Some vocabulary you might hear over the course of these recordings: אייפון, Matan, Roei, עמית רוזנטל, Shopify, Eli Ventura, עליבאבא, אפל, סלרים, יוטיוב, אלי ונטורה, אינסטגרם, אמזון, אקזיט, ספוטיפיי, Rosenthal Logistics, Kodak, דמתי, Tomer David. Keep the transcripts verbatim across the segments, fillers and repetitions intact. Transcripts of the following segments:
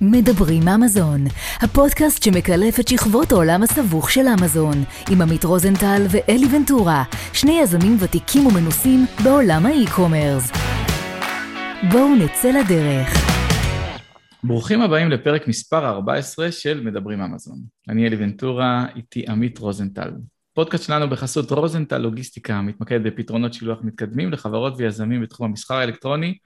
מדברים אמזון, הפודקאסט שמקלף את שכבות העולם הסבוך של אמזון, עם עמית רוזנטל ואלי ונטורה, שני יזמים ותיקים ומנוסים בעולם האי-קומרס. בואו נצא לדרך. ברוכים הבאים לפרק מספר ארבע עשרה של מדברים אמזון. אני אלי ונטורה, איתי עמית רוזנטל. פודקאסט שלנו בחסות רוזנטל לוגיסטיקה, מתמקד בפתרונות שילוח מתקדמים לחברות ויזמים בתחום המסחר האלקטרוני,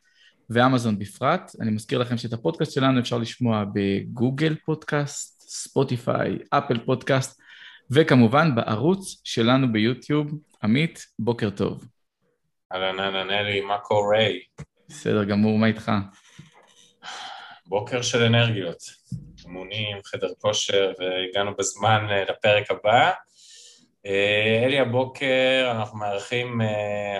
ואמזון בפרט. אני מזכיר לכם שאת הפודקאסט שלנו אפשר לשמוע בגוגל פודקאסט, ספוטיפיי, אפל פודקאסט, וכמובן בערוץ שלנו ביוטיוב. עמית, בוקר טוב. אלן, אלן, אלי, מה קורה? בסדר גמור, מה איתך? בוקר של אנרגיות, אמונים, חדר כושר, והגענו בזמן לפרק הבא. אלי, הבוקר אנחנו מארחים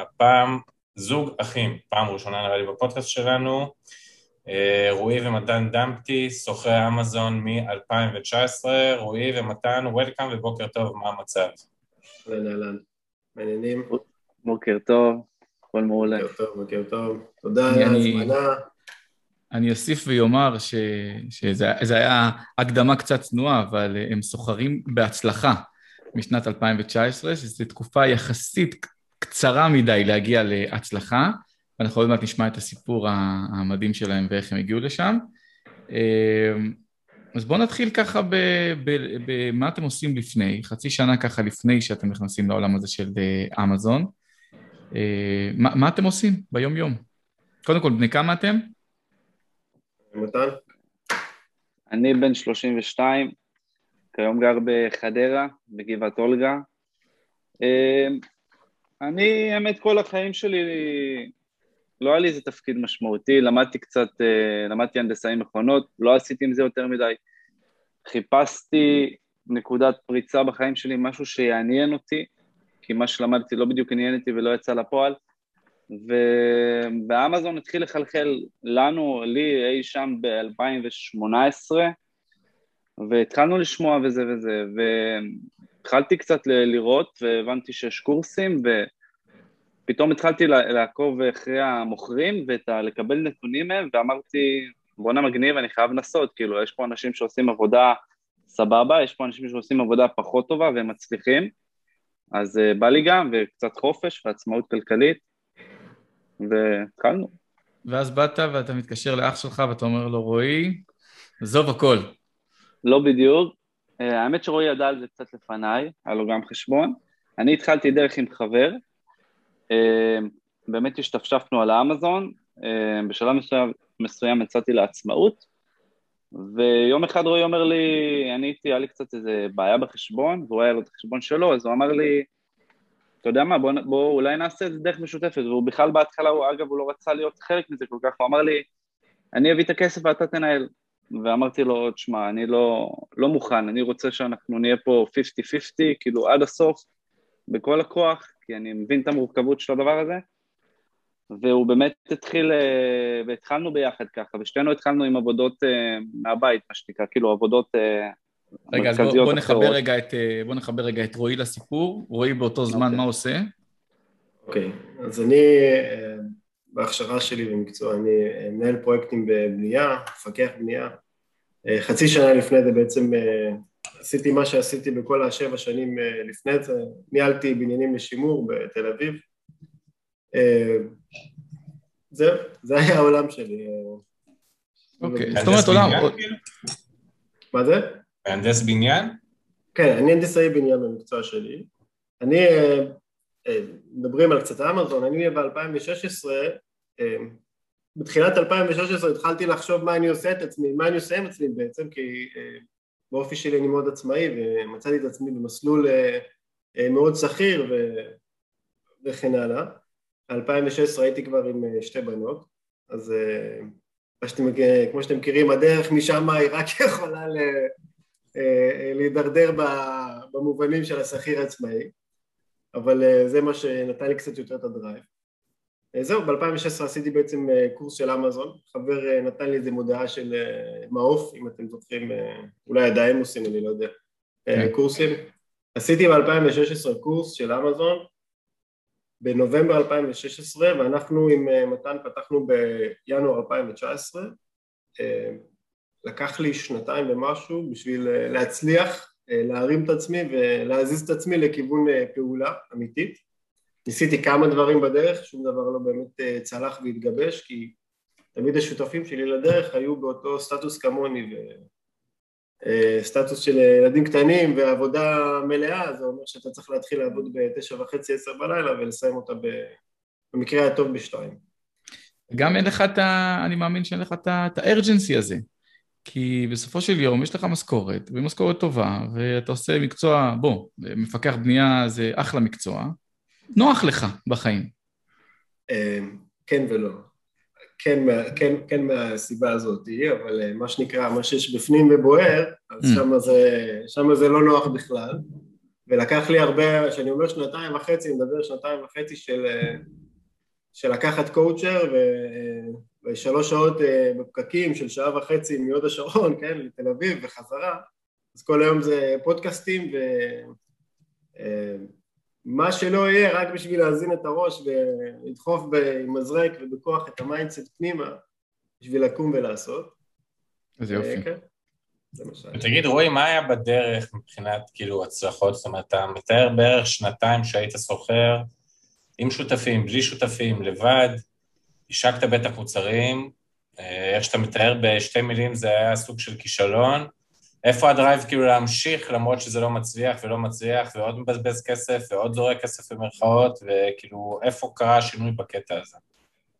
הפעם זוג אחים, פעם ראשונה נראה לי בפודקאסט שלנו, רועי ומתן דמפטי, סוחרי אמזון מ-אלפיים תשע עשרה, רועי ומתן, וולקאם ובוקר טוב, מה המצב? אהלן, אהלן, מעניינים. בוקר טוב, כל מעולה. בוקר טוב, בוקר טוב, תודה על ההזמנה. אני אוסיף ויאמר שזה היה הקדמה קצת צנועה, אבל הם סוחרים בהצלחה משנת אלפיים תשע עשרה, שזו תקופה יחסית קצרה מדי להגיע להצלחה, ואנחנו עוד מעט נשמע את הסיפור המדהים שלהם ואיך הם הגיעו לשם. אז בואו נתחיל ככה במה אתם עושים לפני, חצי שנה ככה לפני שאתם נכנסים לעולם הזה של אמזון. מה אתם עושים ביום יום? קודם כל, בני כמה אתם? מתן? אני בן שלושים ושתיים, כיום גר בחדרה, בגבעת אולגה. אני, האמת, כל החיים שלי, לא היה לי איזה תפקיד משמעותי, למדתי קצת, למדתי הנדסאי מכונות, לא עשיתי עם זה יותר מדי. חיפשתי נקודת פריצה בחיים שלי, משהו שיעניין אותי, כי מה שלמדתי לא בדיוק עניין אותי ולא יצא לפועל, ובאמזון התחיל לחלחל לנו, לי אי שם ב-אלפיים שמונה עשרה, והתחלנו לשמוע וזה וזה, ו... התחלתי קצת לראות והבנתי שיש קורסים, ופתאום התחלתי לעקוב אחרי המוכרים ולקבל נתונים מהם, ואמרתי, בונה מגניב, אני חייב לנסות, כאילו, יש פה אנשים שעושים עבודה סבבה, יש פה אנשים שעושים עבודה פחות טובה והם מצליחים, אז בא לי גם, וקצת חופש ועצמאות כלכלית, והתחלנו. ואז באת ואתה מתקשר לאח שלך ואתה אומר לו, רועי, עזוב הכל. לא בדיוק. האמת שרועי ידע על זה קצת לפניי, היה לו גם חשבון. אני התחלתי דרך עם חבר, באמת השתפשפנו על האמזון, בשלב מסוים יצאתי לעצמאות, ויום אחד רועי אומר לי, אני הייתי, היה לי קצת איזה בעיה בחשבון, והוא היה לו את החשבון שלו, אז הוא אמר לי, אתה יודע מה, בוא, בוא אולי נעשה את זה דרך משותפת, והוא בכלל בהתחלה, הוא, אגב, הוא לא רצה להיות חלק מזה כל כך, הוא אמר לי, אני אביא את הכסף ואתה תנהל. ואמרתי לו, תשמע, אני לא, לא מוכן, אני רוצה שאנחנו נהיה פה חמישים חמישים, כאילו עד הסוף, בכל הכוח, כי אני מבין את המורכבות של הדבר הזה, והוא באמת התחיל, והתחלנו ביחד ככה, ושתינו התחלנו עם עבודות מהבית, מה שנקרא, כאילו עבודות רגע, מרכזיות. בוא, בוא נחבר רגע את, בוא נחבר רגע את רועי לסיפור, רועי באותו זמן okay. מה עושה? אוקיי, okay. אז אני... בהכשרה שלי במקצוע, אני מנהל פרויקטים בבנייה, מפקח בנייה. חצי שנה לפני זה בעצם עשיתי מה שעשיתי בכל השבע שנים לפני זה, ניהלתי בניינים לשימור בתל אביב. זהו, זה היה העולם שלי. אוקיי, זאת אומרת עולם. מה זה? מהנדס בניין? כן, אני הנדסאי בניין במקצוע שלי. אני... מדברים על קצת אמזון, אני ב-אלפיים שש עשרה, בתחילת אלפיים שש עשרה התחלתי לחשוב מה אני עושה את עצמי, מה אני עושה עם עצמי בעצם, כי באופי שלי אני מאוד עצמאי, ומצאתי את עצמי במסלול מאוד שכיר ו... וכן הלאה. ב-אלפיים שש עשרה הייתי כבר עם שתי בנות, אז שאתם, כמו שאתם מכירים, הדרך משם היא רק יכולה ל... להידרדר במובנים של השכיר עצמאי. אבל זה מה שנתן לי קצת יותר את הדרייב. זהו, ב-אלפיים שש עשרה עשיתי בעצם קורס של אמזון, חבר נתן לי איזו מודעה של מעוף, אם אתם זוכרים, אולי עדיין עושים, אני לא יודע, okay. קורסים. עשיתי ב-אלפיים שש עשרה קורס של אמזון, בנובמבר אלפיים שש עשרה, ואנחנו עם מתן פתחנו בינואר אלפיים תשע עשרה, לקח לי שנתיים ומשהו בשביל להצליח, להרים את עצמי ולהזיז את עצמי לכיוון פעולה אמיתית. ניסיתי כמה דברים בדרך, שום דבר לא באמת צלח והתגבש, כי תמיד השותפים שלי לדרך היו באותו סטטוס כמוני, וסטטוס של ילדים קטנים ועבודה מלאה, זה אומר שאתה צריך להתחיל לעבוד בתשע וחצי, עשר בלילה, ולסיים אותה במקרה הטוב בשתיים. גם אין לך את ה... אני מאמין שאין לך את הארג'נסי הזה, כי בסופו של יום יש לך משכורת, ומשכורת טובה, ואתה עושה מקצוע, בוא, מפקח בנייה זה אחלה מקצוע, נוח לך בחיים. כן ולא. כן, כן, כן מהסיבה הזאת, אבל מה שנקרא, מה שיש בפנים ובוער, אז שמה זה, שמה זה לא נוח בכלל, ולקח לי הרבה, שאני אומר שנתיים וחצי, מדבר שנתיים וחצי של... של לקחת קואוצ'ר ושלוש שעות בפקקים של שעה וחצי מיוד השרון, כן, לתל אביב וחזרה, אז כל היום זה פודקאסטים ומה שלא יהיה רק בשביל להזין את הראש ולדחוף במזרק ובכוח את המיינדסט פנימה בשביל לקום ולעשות. זה יופי. כן, זה משהו. ותגיד, רואי, מה היה בדרך מבחינת כאילו הצלחות? זאת אומרת, אתה מתאר בערך שנתיים שהיית סוחר, עם שותפים, בלי שותפים, לבד, השקת בטח מוצרים, איך שאתה מתאר בשתי מילים, זה היה סוג של כישלון, איפה הדרייב כאילו להמשיך, למרות שזה לא מצליח ולא מצליח, ועוד מבזבז כסף, ועוד זורק כסף במרכאות, וכאילו איפה קרה שינוי בקטע הזה?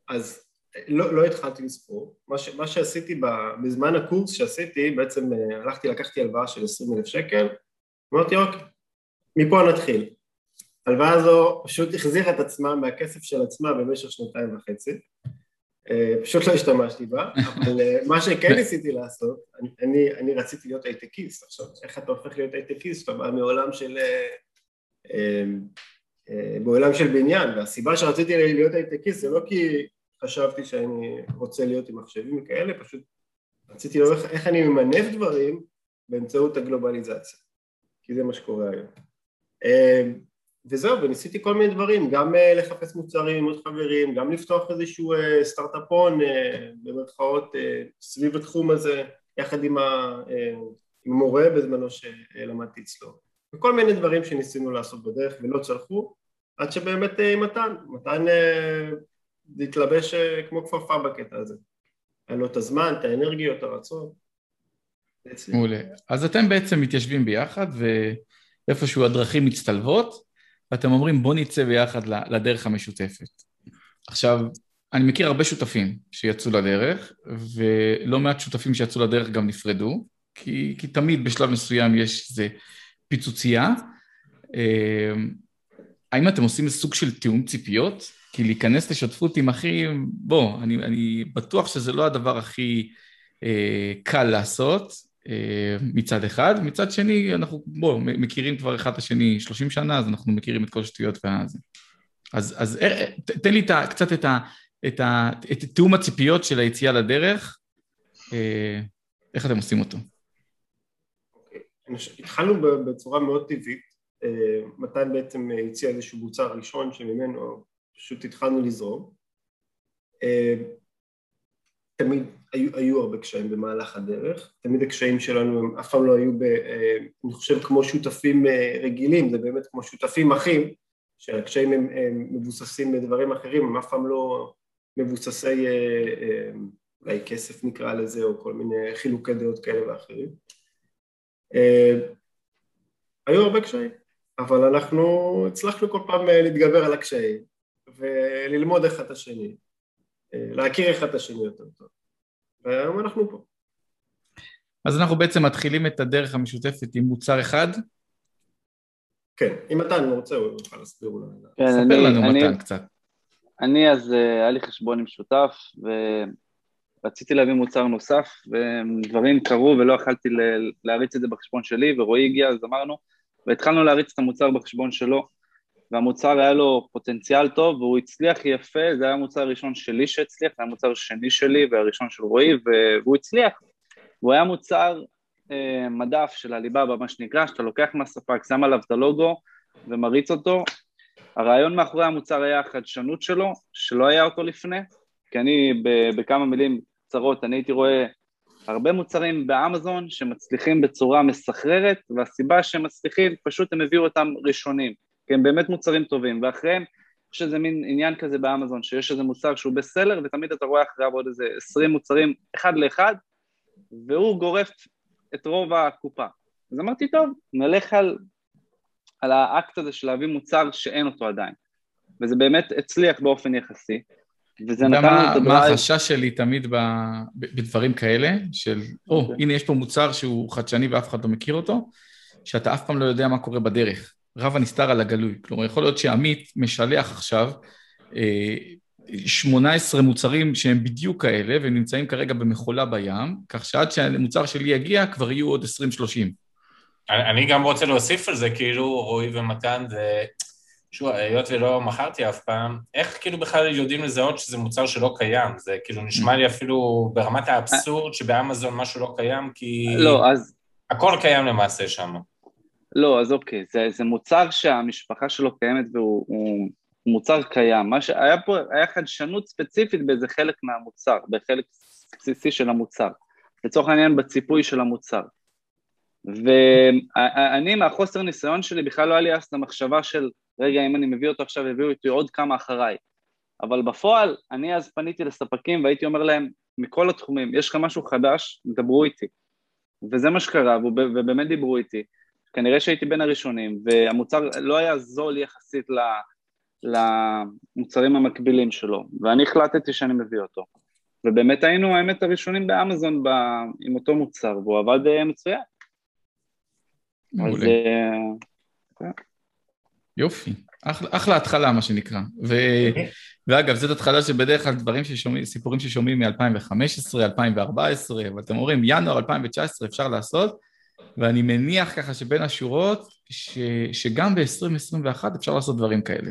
אז לא, לא התחלתי לספור, מה, ש, מה שעשיתי בזמן הקורס שעשיתי, בעצם הלכתי, לקחתי הלוואה של עשרים אלף שקל, אמרתי, אוקיי, מפה נתחיל. הלוואה הזו פשוט החזירה את עצמה מהכסף של עצמה במשך שנתיים וחצי, פשוט לא השתמשתי בה, אבל מה שכן ניסיתי לעשות, אני, אני רציתי להיות הייטקיסט, עכשיו איך אתה הופך להיות הייטקיסט, אתה בא מעולם של, בעולם של בניין, והסיבה שרציתי להיות הייטקיסט זה לא כי חשבתי שאני רוצה להיות עם מחשבים כאלה, פשוט רציתי לראות איך אני ממנף דברים באמצעות הגלובליזציה, כי זה מה שקורה היום. וזהו, וניסיתי כל מיני דברים, גם לחפש מוצרים עם עוד חברים, גם לפתוח איזשהו סטארט-אפון במרכאות סביב התחום הזה, יחד עם המורה בזמנו שלמדתי אצלו. וכל מיני דברים שניסינו לעשות בדרך ולא צלחו, עד שבאמת מתן, מתן התלבש כמו כפפה בקטע הזה. היה לו את הזמן, את האנרגיות, הרצון. מעולה. אז אתם בעצם מתיישבים ביחד, ואיפשהו הדרכים מצטלבות, ואתם אומרים, בוא נצא ביחד לדרך המשותפת. עכשיו, אני מכיר הרבה שותפים שיצאו לדרך, ולא מעט שותפים שיצאו לדרך גם נפרדו, כי, כי תמיד בשלב מסוים יש איזה פיצוצייה. האם אתם עושים סוג של תיאום ציפיות? כי להיכנס לשותפות עם אחים, בוא, אני, אני בטוח שזה לא הדבר הכי אה, קל לעשות, מצד אחד, מצד שני אנחנו בוא, מכירים כבר אחד השני שלושים שנה, אז אנחנו מכירים את כל השטויות והזה. אז, אז תן לי קצת את, את, את תאום הציפיות של היציאה לדרך, איך אתם עושים אותו? התחלנו בצורה מאוד טבעית, מתן בעצם הציע איזשהו מוצר ראשון שממנו פשוט התחלנו לזרום, תמיד היו, היו הרבה קשיים במהלך הדרך, תמיד הקשיים שלנו הם אף פעם לא היו, ב, אני חושב, כמו שותפים רגילים, זה באמת כמו שותפים אחים, שהקשיים הם, הם מבוססים בדברים אחרים, הם אף פעם לא מבוססי, אולי כסף נקרא לזה, או כל מיני חילוקי דעות כאלה ואחרים. היו הרבה קשיים, אבל אנחנו הצלחנו כל פעם להתגבר על הקשיים, וללמוד אחד את השני. להכיר אחד את השני יותר טוב. והיום אנחנו פה. אז אנחנו בעצם מתחילים את הדרך המשותפת עם מוצר אחד? כן, אם אתה אני רוצה, הוא יוכל להסביר אולי. כן, ספר לנו מתן קצת. אני אז, היה לי חשבון עם שותף, ורציתי להביא מוצר נוסף, ודברים קרו ולא יכלתי להריץ את זה בחשבון שלי, ורואי הגיע, אז אמרנו, והתחלנו להריץ את המוצר בחשבון שלו, והמוצר היה לו פוטנציאל טוב, והוא הצליח יפה, זה היה המוצר הראשון שלי שהצליח, זה היה המוצר השני שלי והראשון של רועי, והוא הצליח. הוא היה מוצר אה, מדף של הליבה, מה שנקרא, שאתה לוקח מהספק, שם עליו את הלוגו ומריץ אותו. הרעיון מאחורי המוצר היה החדשנות שלו, שלא היה אותו לפני, כי אני בכמה מילים קצרות, אני הייתי רואה הרבה מוצרים באמזון שמצליחים בצורה מסחררת, והסיבה שהם מצליחים, פשוט הם הביאו אותם ראשונים, כי הם באמת מוצרים טובים, ואחריהם יש איזה מין עניין כזה באמזון, שיש איזה מוצר שהוא בסלר, ותמיד אתה רואה אחריו עוד איזה עשרים מוצרים אחד לאחד, והוא גורף את רוב הקופה. אז אמרתי, טוב, נלך על, על האקט הזה של להביא מוצר שאין אותו עדיין, וזה באמת הצליח באופן יחסי, מה החשש שלי תמיד בדברים כאלה, של, או, הנה יש פה מוצר שהוא חדשני ואף אחד לא מכיר אותו, שאתה אף פעם לא יודע מה קורה בדרך. רב הנסתר על הגלוי. כלומר, יכול להיות שעמית משלח עכשיו שמונה עשרה מוצרים שהם בדיוק כאלה, והם נמצאים כרגע במחולה בים, כך שעד שהמוצר שלי יגיע, כבר יהיו עוד עשרים שלושים. אני גם רוצה להוסיף על זה, כאילו רועי ומתן זה... שוב, היות ולא מכרתי אף פעם, איך כאילו בכלל יודעים לזהות שזה מוצר שלא קיים? זה כאילו נשמע לי אפילו ברמת האבסורד שבאמזון משהו לא קיים, כי לא, אז... הכל קיים למעשה שם. לא, אז אוקיי, זה, זה מוצר שהמשפחה שלו קיימת והוא הוא מוצר קיים. מה שהיה פה, היה חדשנות ספציפית באיזה חלק מהמוצר, בחלק בסיסי של המוצר, לצורך העניין בציפוי של המוצר. ואני מהחוסר ניסיון שלי בכלל לא היה לי אז את המחשבה של רגע, אם אני מביא אותו עכשיו, הביאו איתי עוד כמה אחריי. אבל בפועל, אני אז פניתי לספקים, והייתי אומר להם, מכל התחומים, יש לך משהו חדש, דברו איתי. וזה מה שקרה, ובאמת דיברו איתי. כנראה שהייתי בין הראשונים, והמוצר לא היה זול יחסית למוצרים המקבילים שלו. ואני החלטתי שאני מביא אותו. ובאמת היינו, האמת, הראשונים באמזון עם אותו מוצר, והוא עבד מצוין. אז... יופי, אחלה, אחלה התחלה מה שנקרא, ו... ואגב זאת התחלה שבדרך כלל דברים ששומעים, סיפורים ששומעים מ-אלפיים וחמש עשרה, אלפיים וארבע עשרה, אבל אתם אומרים ינואר אלפיים תשע עשרה אפשר לעשות, ואני מניח ככה שבין השורות, ש... שגם ב-עשרים עשרים ואחת אפשר לעשות דברים כאלה.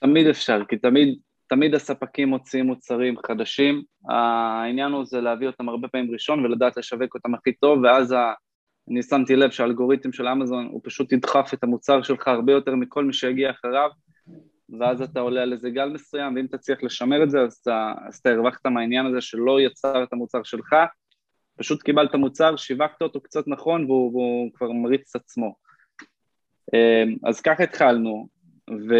תמיד אפשר, כי תמיד, תמיד הספקים מוציאים מוצרים חדשים, העניין הוא זה להביא אותם הרבה פעמים ראשון, ולדעת לשווק אותם הכי טוב, ואז ה... אני שמתי לב שהאלגוריתם של אמזון הוא פשוט ידחף את המוצר שלך הרבה יותר מכל מי שיגיע אחריו, ואז אתה עולה על איזה גל מסוים, ואם תצליח לשמר את זה, אז אתה, אז אתה הרווחת מהעניין הזה שלא יצר את המוצר שלך, פשוט קיבלת מוצר, שיווקת אותו קצת נכון, והוא, והוא כבר מריץ את עצמו. אז ככה התחלנו, ו...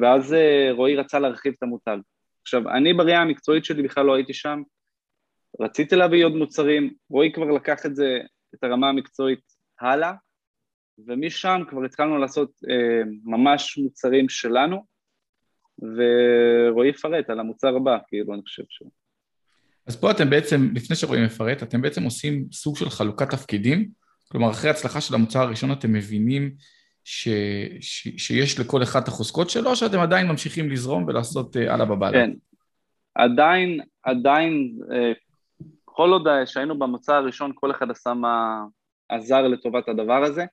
ואז רועי רצה להרחיב את המותג. עכשיו, אני בריאה המקצועית שלי בכלל לא הייתי שם, רציתי להביא עוד מוצרים, רועי כבר לקח את זה, את הרמה המקצועית הלאה, ומשם כבר התחלנו לעשות אה, ממש מוצרים שלנו, ורועי יפרט על המוצר הבא, כאילו אני חושב שהוא. אז פה אתם בעצם, לפני שרועי מפרט, אתם בעצם עושים סוג של חלוקת תפקידים, כלומר אחרי ההצלחה של המוצר הראשון אתם מבינים ש... ש... שיש לכל אחד את החוזקות שלו, שאתם עדיין ממשיכים לזרום ולעשות אה, הלאה בבעלה. כן, עדיין, עדיין, אה, כל עוד שהיינו במוצא הראשון, כל אחד עשה מה עזר לטובת הדבר הזה.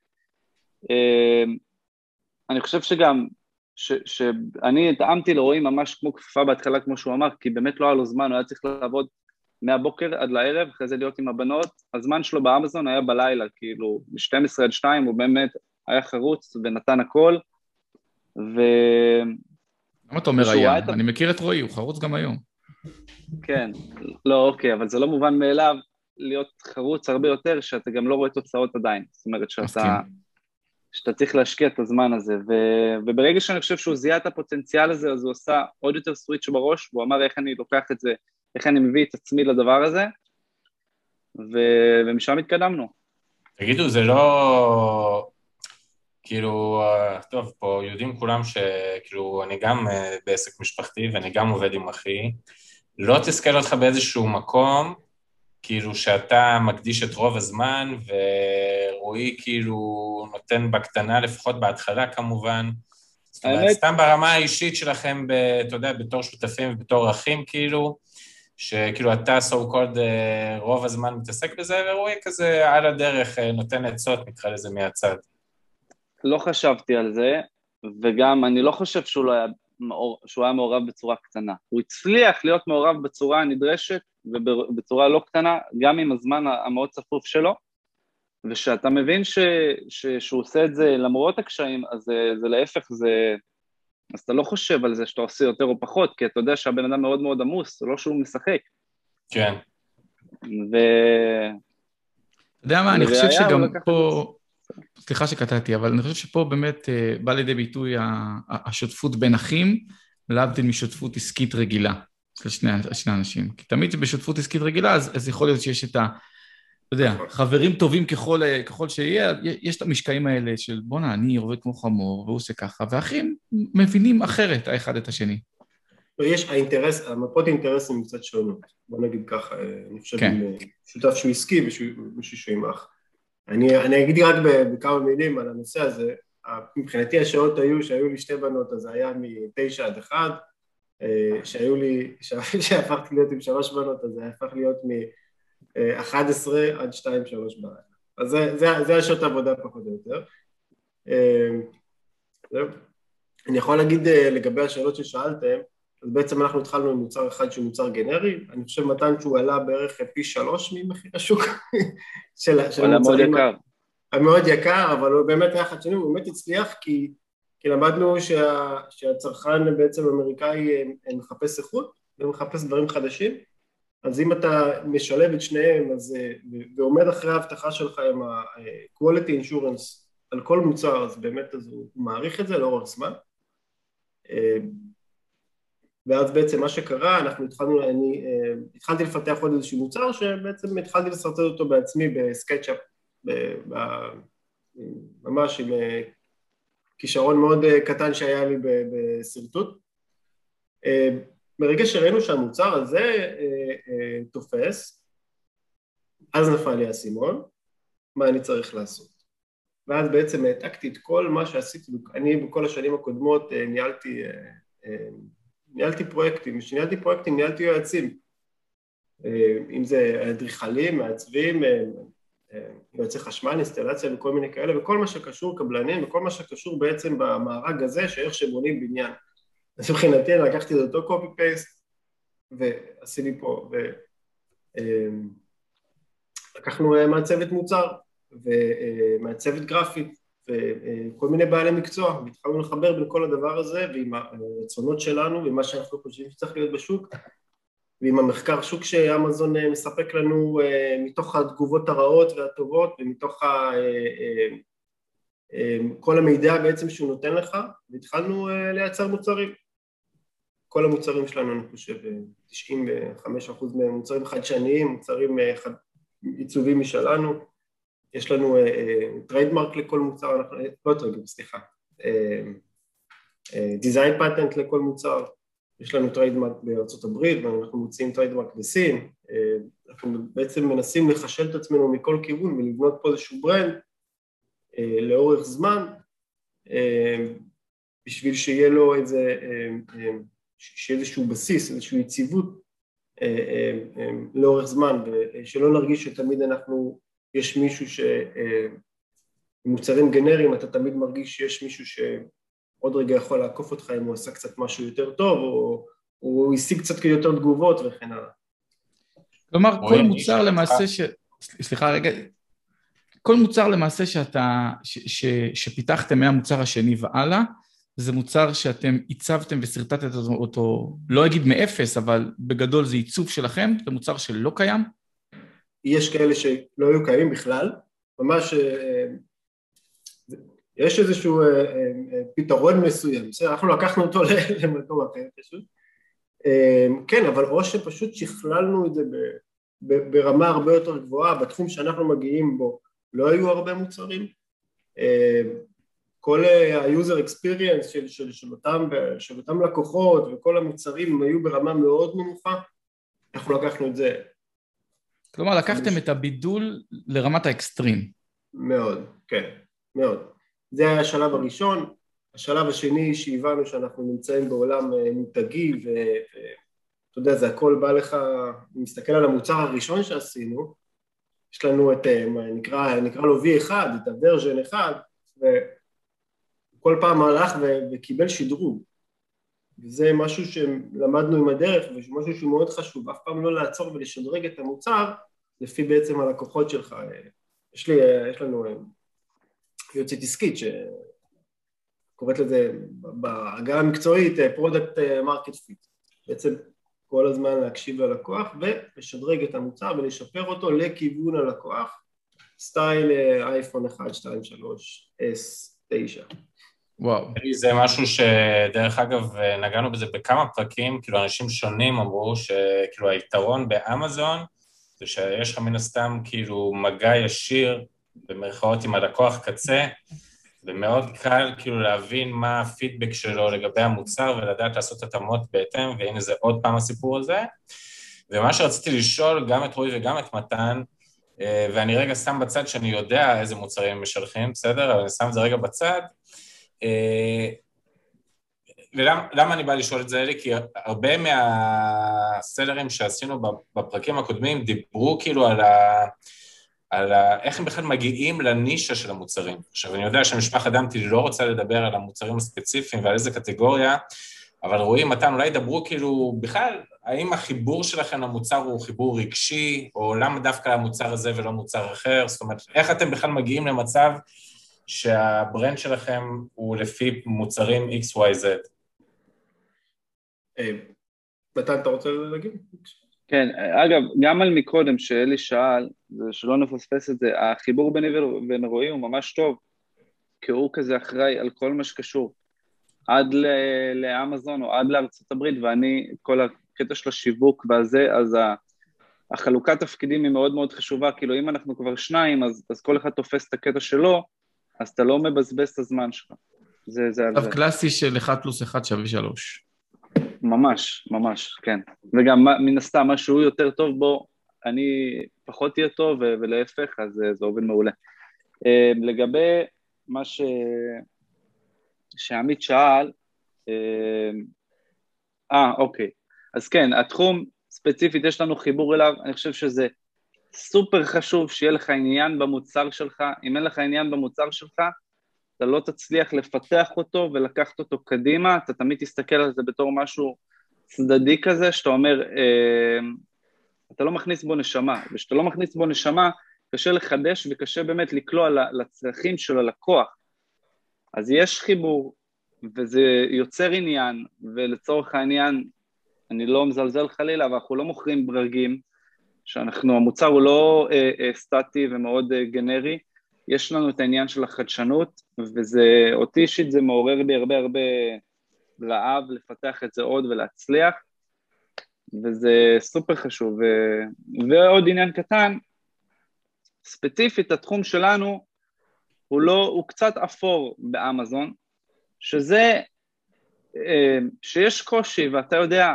אני חושב שגם, שאני התאמתי לרועי ממש כמו כפפה בהתחלה, כמו שהוא אמר, כי באמת לא היה לו זמן, הוא היה צריך לעבוד מהבוקר עד לערב, אחרי זה להיות עם הבנות. הזמן שלו באמזון היה בלילה, כאילו, ב-שתים עשרה עד שתיים, הוא באמת היה חרוץ ונתן הכל. למה אתה אומר היה? אני מכיר את רועי, הוא חרוץ גם היום. כן, לא, אוקיי, אבל זה לא מובן מאליו להיות חרוץ הרבה יותר, שאתה גם לא רואה תוצאות עדיין, זאת אומרת שאתה, שאתה צריך להשקיע את הזמן הזה, ו, וברגע שאני חושב שהוא זיהה את הפוטנציאל הזה, אז הוא עושה עוד יותר סוויץ' בראש, והוא אמר איך אני לוקח את זה, איך אני מביא את עצמי לדבר הזה, ו, ומשם התקדמנו. תגידו, זה לא... כאילו, טוב, פה יודעים כולם שכאילו אני גם בעסק משפחתי, ואני גם עובד עם אחי, לא תסכל אותך באיזשהו מקום, כאילו שאתה מקדיש את רוב הזמן, ורועי כאילו נותן בקטנה, לפחות בהתחלה כמובן, זאת אומרת, סתם ברמה האישית שלכם, אתה יודע, בתור שותפים ובתור אחים כאילו, שכאילו אתה סו קולד רוב הזמן מתעסק בזה, ורועי כזה על הדרך נותן עצות, נקרא לזה מהצד. לא חשבתי על זה, וגם אני לא חושב שהוא לא היה... שהוא היה מעורב בצורה קטנה. הוא הצליח להיות מעורב בצורה הנדרשת, ובצורה לא קטנה, גם עם הזמן המאוד צפוף שלו, ושאתה מבין ש, ש, שהוא עושה את זה למרות הקשיים, אז זה, זה להפך, זה... אז אתה לא חושב על זה שאתה עושה יותר או פחות, כי אתה יודע שהבן אדם מאוד מאוד עמוס, לא שהוא משחק. כן. ו... אתה יודע מה, אני חושב שגם פה, סליחה שקטעתי, אבל אני חושב שפה באמת בא לידי ביטוי השותפות בין אחים, להבדיל משותפות עסקית רגילה, של שני אנשים. כי תמיד בשותפות עסקית רגילה, אז יכול להיות שיש את ה... אתה יודע, חברים טובים ככל שיהיה, יש את המשקעים האלה של בונה, אני עובד כמו חמור, והוא עושה ככה, ואחים מבינים אחרת האחד את השני. יש האינטרס, המפות האינטרסים קצת שונות, בוא נגיד ככה, אני חושב שותף שהוא עסקי ומישהו שהוא עם אח. אני, אני אגיד רק בכמה מילים על הנושא הזה, מבחינתי השעות היו שהיו לי שתי בנות, אז זה היה מתשע עד אחד, שהיו לי, שהפכתי להיות עם שלוש בנות, אז זה הפך להיות מ-אחת עשרה עד שתיים שלוש בלילה. אז זה, זה, זה השעות העבודה פחות או יותר. זהו. אני יכול להגיד לגבי השאלות ששאלתם, אז בעצם אנחנו התחלנו עם מוצר אחד שהוא מוצר גנרי, אני חושב מתן שהוא עלה בערך פי שלוש ממחיר השוק של המוצרים. המאוד יקר, אבל הוא באמת היה חדשני, הוא באמת הצליח, כי, כי למדנו שה, שהצרכן בעצם אמריקאי מחפש איכות, ומחפש דברים חדשים, אז אם אתה משלב את שניהם, אז, ועומד אחרי ההבטחה שלך עם ה-quality insurance על כל מוצר, אז באמת אז הוא מעריך את זה לאורך זמן, ואז בעצם מה שקרה, אנחנו התחלנו, אני אה, התחלתי לפתח עוד איזשהו מוצר, שבעצם התחלתי לסרטט אותו בעצמי בסקייץ'אפ, ממש עם אה, כישרון מאוד אה, קטן שהיה לי בסרטוט. אה, ברגע שראינו שהמוצר הזה אה, אה, תופס, אז נפל לי הסימון, מה אני צריך לעשות. ואז בעצם העתקתי את כל מה שעשיתי, אני בכל השנים הקודמות אה, ניהלתי... אה, אה, ניהלתי פרויקטים, כשניהלתי פרויקטים, ניהלתי יועצים, אם זה אדריכלים, מעצבים, יועצי חשמל, אינסטלציה וכל מיני כאלה, וכל מה שקשור קבלנים, וכל מה שקשור בעצם במארג הזה, שאיך שבונים בניין. אז מבחינתי, אני לקחתי את אותו copy-paste, ועשיתי פה, ולקחנו מעצבת מוצר, ומעצבת גרפית, וכל מיני בעלי מקצוע, והתחלנו לחבר בין כל הדבר הזה, ועם הרצונות שלנו, ועם מה שאנחנו חושבים שצריך להיות בשוק, ועם המחקר שוק שאמזון מספק לנו מתוך התגובות הרעות והטובות, ומתוך ה... כל המידע בעצם שהוא נותן לך, והתחלנו לייצר מוצרים. כל המוצרים שלנו, אני חושב, תשעים וחמישה אחוז מוצרים חדשניים, מוצרים עיצובים משלנו, יש לנו טריידמרק לכל מוצר, לא טריידמרק, סליחה, דיזיין פטנט לכל מוצר, יש לנו טריידמרק בארצות הברית, ואנחנו מוצאים טריידמרק בסין, אנחנו בעצם מנסים לחשל את עצמנו מכל כיוון, ולבנות פה איזשהו ברנד לאורך זמן, בשביל שיהיה לו איזה, שיהיה איזשהו בסיס, איזשהו יציבות לאורך זמן, ושלא נרגיש שתמיד אנחנו, יש מישהו שמוצרים גנריים, אתה תמיד מרגיש שיש מישהו שעוד רגע יכול לעקוף אותך אם הוא עשה קצת משהו יותר טוב, או הוא השיג קצת יותר תגובות וכן הלאה. כלומר, כל מוצר למעשה ש... סליחה רגע, כל מוצר למעשה שאתה... שפיתחתם מהמוצר השני והלאה, זה מוצר שאתם עיצבתם וסרטטתם אותו, לא אגיד מאפס, אבל בגדול זה עיצוב שלכם, זה מוצר שלא קיים. יש כאלה שלא היו קיימים בכלל, ממש יש איזשהו פתרון מסוים, אנחנו לקחנו אותו למקום אחר פשוט, כן, אבל או שפשוט שכללנו את זה ברמה הרבה יותר גבוהה, בתחום שאנחנו מגיעים בו לא היו הרבה מוצרים, כל ה-user experience של, של, של, אותם, של אותם לקוחות וכל המוצרים היו ברמה מאוד נמוכה, אנחנו לקחנו את זה, כלומר, לקחתם את הבידול לרמת האקסטרים. מאוד, כן, מאוד. זה היה השלב הראשון. השלב השני שהבנו שאנחנו נמצאים בעולם מותגי, ואתה יודע, זה הכל בא לך, אני מסתכל על המוצר הראשון שעשינו, יש לנו את, נקרא, נקרא לו וי אחד, את הוורז'ן אחד, וכל פעם הלך וקיבל שדרוג. וזה משהו שלמדנו עם הדרך, ומשהו שהוא מאוד חשוב, אף פעם לא לעצור ולשדרג את המוצר, לפי בעצם הלקוחות שלך. יש לי, יש לנו יוצאת עסקית, שקוראת לזה, בהגעה המקצועית, product market fit. בעצם כל הזמן להקשיב ללקוח ולשדרג את המוצר ולשפר אותו לכיוון הלקוח, סטייל אייפון אחת, שתיים, שלוש, אס תשע. וואו. זה משהו שדרך אגב נגענו בזה בכמה פרקים, כאילו אנשים שונים אמרו שכאילו היתרון באמזון זה שיש לך מן הסתם כאילו מגע ישיר במרכאות עם הלקוח קצה, ומאוד קל כאילו להבין מה הפידבק שלו לגבי המוצר ולדעת לעשות התאמות בהתאם, והנה זה עוד פעם הסיפור הזה. ומה שרציתי לשאול גם את רועי וגם את מתן, ואני רגע שם בצד שאני יודע איזה מוצרים משלחים, בסדר? אבל אני שם את זה רגע בצד. ולמה, למה אני בא לשאול את זה, אלי? כי הרבה מהסלרים שעשינו בפרקים הקודמים דיברו כאילו על ה... על איך הם בכלל מגיעים לנישה של המוצרים. עכשיו, אני יודע שמשפחת דמתי לא רוצה לדבר על המוצרים הספציפיים ועל איזה קטגוריה, אבל רואים, מתן, אולי ידברו כאילו, בכלל, האם החיבור שלכם למוצר הוא חיבור רגשי, או למה דווקא למוצר הזה ולא מוצר אחר? זאת אומרת, איך אתם בכלל מגיעים למצב שהברנד שלכם הוא לפי מוצרים אקס וואי זד? מתן, אתה רוצה להגיד? כן, אגב, גם על מקודם שאלי שאל, שלא נפספס את זה, החיבור ביני ובין רועי הוא ממש טוב, כי הוא כזה אחראי על כל מה שקשור, עד ל- לאמזון או עד לארצות הברית, ואני, כל הקטע של השיווק והזה, אז ה- החלוקת תפקידים היא מאוד מאוד חשובה, כאילו אם אנחנו כבר שניים, אז, אז כל אחד תופס את הקטע שלו, אז אתה לא מבזבז את הזמן שלך. זה, זה על זה. קלאסי של אחד פלוס אחד שווה שלוש. ממש, ממש, כן. וגם מן הסתם, מה שהוא יותר טוב בו, אני פחות יהיה טוב, ולהפך, אז זה עובד מעולה. לגבי מה ש... שעמית שאל, אה, אוקיי. אז כן, התחום ספציפית, יש לנו חיבור אליו, אני חושב שזה סופר חשוב שיהיה לך עניין במוצר שלך, אם אין לך עניין במוצר שלך, אתה לא תצליח לפתח אותו ולקחת אותו קדימה, אתה תמיד תסתכל על זה בתור משהו צדדי כזה, שאתה אומר, אה, אתה לא מכניס בו נשמה, ושאתה לא מכניס בו נשמה, קשה לחדש וקשה באמת לקלוע לצרכים של הלקוח. אז יש חיבור, וזה יוצר עניין, ולצורך העניין, אני לא מזלזל חלילה, אבל אנחנו לא מוכרים ברגים, שאנחנו, המוצר הוא לא אה, אה, סטטי ומאוד אה, גנרי, יש לנו את העניין של החדשנות, וזה, אותי אישית זה מעורר בי הרבה הרבה להב, לפתח את זה עוד ולהצליח, וזה סופר חשוב. ועוד עניין קטן, ספציפית, התחום שלנו הוא לא, הוא קצת אפור באמזון, שזה, שיש קושי, ואתה יודע,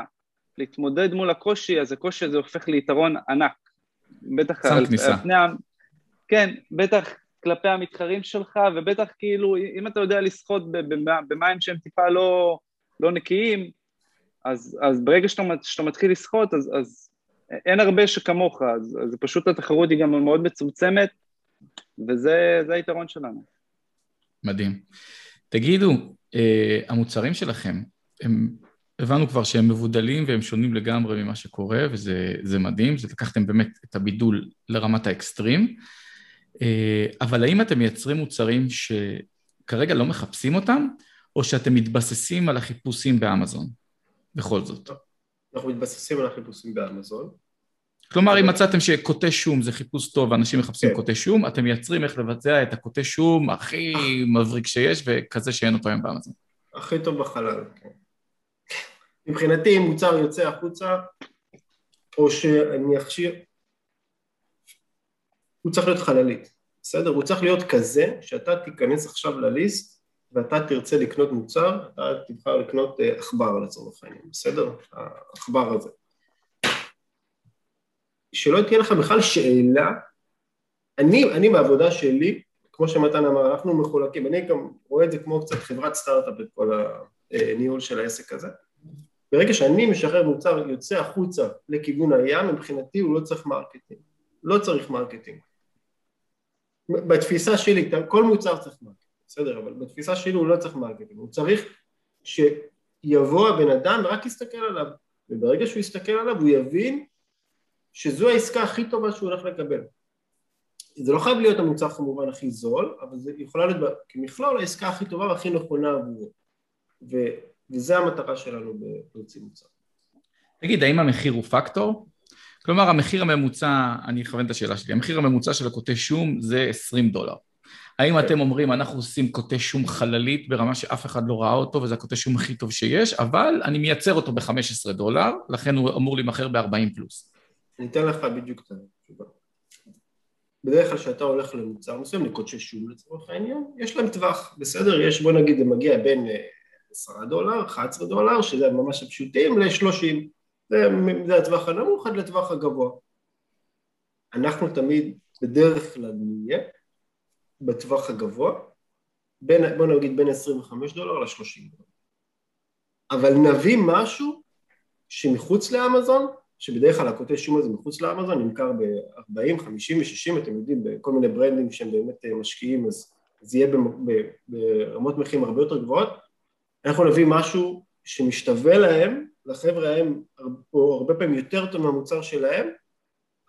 להתמודד מול הקושי, אז הקושי הזה הופך ליתרון ענק. בטח על פני העם. כן, בטח כלפי המתחרים שלך, ובטח כאילו, אם אתה יודע לשחות במים שהם טיפה לא, לא נקיים, אז, אז ברגע שאתה, שאתה מתחיל לשחות, אז, אז אין הרבה שכמוך, אז, אז פשוט התחרות היא גם מאוד מצומצמת, וזה זה היתרון שלנו. מדהים. תגידו, המוצרים שלכם, הם, הבנו כבר שהם מבודלים והם שונים לגמרי ממה שקורה, וזה זה מדהים, זה לקחתם באמת את הבידול לרמת האקסטרים, אבל האם אתם מייצרים מוצרים שכרגע לא מחפשים אותם, או שאתם מתבססים על החיפושים באמזון? בכל זאת. אנחנו מתבססים על החיפושים באמזון. כלומר, אם מצאתם שקוטה שום זה חיפוש טוב, אנשים מחפשים קוטה שום, אתם מייצרים איך לבצע את הקוטה שום הכי מבריק שיש, וכזה שאין אותו היום באמזון. הכי טוב בחלל. מבחינתי, אם מוצר יוצא החוצה, או שאני אכשיר, הוא צריך להיות חללית, בסדר? הוא צריך להיות כזה שאתה תיכנס עכשיו לליסט, ואתה תרצה לקנות מוצר, אתה תבחר לקנות עכבר לצורך העניין, בסדר? העכבר הזה. שלא תהיה לך בכלל שאלה, אני, אני בעבודה שלי, כמו שמתן אמר, אנחנו מחולקים, אני גם רואה את זה כמו קצת חברת סטארט-אפ בכל הניהול של העסק הזה. ברגע שאני משחרר מוצר יוצא החוצה לכיוון הים, מבחינתי הוא לא צריך מרקטינג, לא צריך מרקטינג. בתפיסה שלי, כל מוצר צריך מרקטינג, בסדר, אבל בתפיסה שלי הוא לא צריך מרקטינג, הוא צריך שיבוא הבן אדם ורק יסתכל עליו, וברגע שהוא יסתכל עליו הוא יבין שזו העסקה הכי טובה שהוא הולך לקבל. זה לא חייב להיות המוצר כמובן הכי זול, אבל זה יכולה להיות כמכלול העסקה הכי טובה והכי נכונה עבורו, ו... וזו המטרה שלנו בפרוצי מוצר. תגיד, האם המחיר הוא פקטור? כלומר, המחיר הממוצע, אני אכוון את השאלה שלי, המחיר הממוצע של הקוטה שום זה עשרים דולר. האם אתם אומרים, אנחנו עושים קוטה שום חללית ברמה שאף אחד לא ראה אותו, וזה הקוטה שום הכי טוב שיש, אבל אני מייצר אותו ב-חמישה עשר דולר, לכן הוא אמור להימחר ב-ארבעים פלוס. אני אתן לך בדיוק את התשובה. בדרך כלל שאתה הולך למוצר מסוים, לקוטה שום לצורך העניין, יש להם טווח, בסדר? יש, בוא נגיד, זה מגיע בין עשרה דולר, אחד עשר דולר, שזה ממש הפשוטים, ל-שלושים. זה, זה הטווח הנמוך עד לטווח הגבוה. אנחנו תמיד בדרך כלל נהיה, בטווח הגבוה, בין, בוא נגיד בין עשרים וחמישה דולר ל-שלושים דולר. אבל נביא משהו שמחוץ לאמזון, שבדרך כלל הקוטה שום הזה מחוץ לאמזון, נמכר ב-ארבעים, חמישים ו-שישים, אתם יודעים, בכל מיני ברנדים שהם באמת משקיעים, אז זה יהיה ברמות מחירים הרבה יותר גבוהות. אנחנו נביא משהו שמשתווה להם, לחבר'ה הם הרבה פעמים יותר טוב מהמוצר שלהם,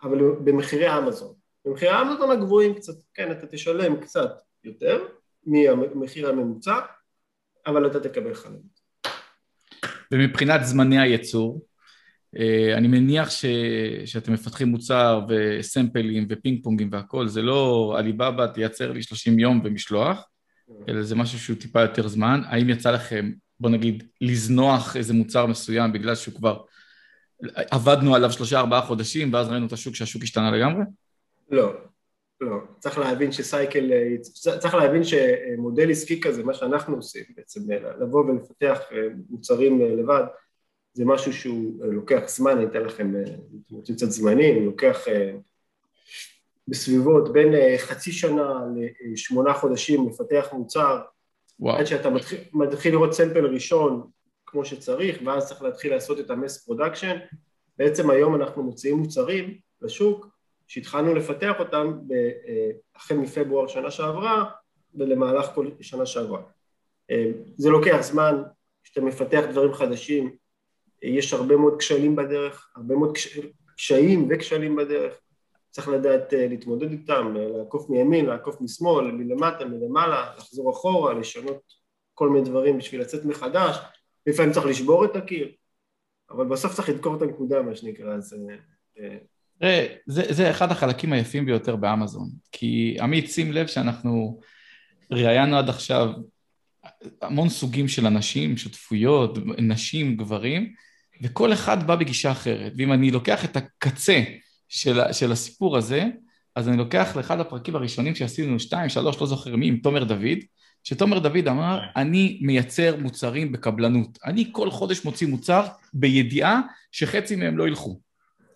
אבל במחירי האמזון. במחירי האמזון הגבוהים קצת, כן, אתה תשלם קצת יותר ממחיר הממוצע, אבל אתה תקבל חללית. ומבחינת זמני הייצור, אני מניח ש... שאתם מפתחים מוצר וסמפלים ופינג פונגים והכל, זה לא עליבאבא תייצר לי שלושים יום ומשלוח, אלא זה משהו שהוא טיפה יותר זמן. האם יצא לכם, בוא נגיד, לזנוח איזה מוצר מסוים בגלל שהוא כבר עבדנו עליו שלושה, ארבעה חודשים, ואז ראינו את השוק שהשוק השתנה לגמרי? לא, לא. צריך להבין שסייקל, צריך להבין שמודל עסקי כזה, מה שאנחנו עושים בעצם, לבוא ולפתח מוצרים לבד, זה משהו שהוא לוקח זמן, אני אתן לכם קצת זמנים, לוקח בסביבות בין חצי שנה לשמונה חודשים לפתח מוצר, וואו. עד שאתה מתחיל, מתחיל לראות סמפל ראשון כמו שצריך, ואז צריך להתחיל לעשות את המס פרודקשן. בעצם היום אנחנו מוציאים מוצרים לשוק, שהתחלנו לפתח אותם החל מפברואר שנה שעברה, ולמהלך כל שנה שעברה. זה לוקח זמן, כשאתה מפתח דברים חדשים, יש הרבה מאוד כשלים בדרך, הרבה מאוד קשיים וכשלים בדרך, צריך לדעת להתמודד איתם, לעקוף מימין, לעקוף משמאל, מלמטה, מלמעלה, לחזור אחורה, לשנות כל מיני דברים בשביל לצאת מחדש, לפעמים צריך לשבור את הקיר, אבל בסוף צריך לדקור את הנקודה, מה שנקרא, אז... זה, זה אחד החלקים היפים ביותר באמזון, כי עמית, שים לב שאנחנו ראיינו עד עכשיו המון סוגים של אנשים, שותפויות, נשים, גברים, וכל אחד בא בגישה אחרת, ואם אני לוקח את הקצה של, של הסיפור הזה, אז אני לוקח לאחד הפרקים הראשונים שעשינו, שתיים, שלוש, לא זוכר מי, עם תומר דוד, שתומר דוד אמר, אני מייצר מוצרים בקבלנות, אני כל חודש מוציא מוצר בידיעה שחצי מהם לא ילכו,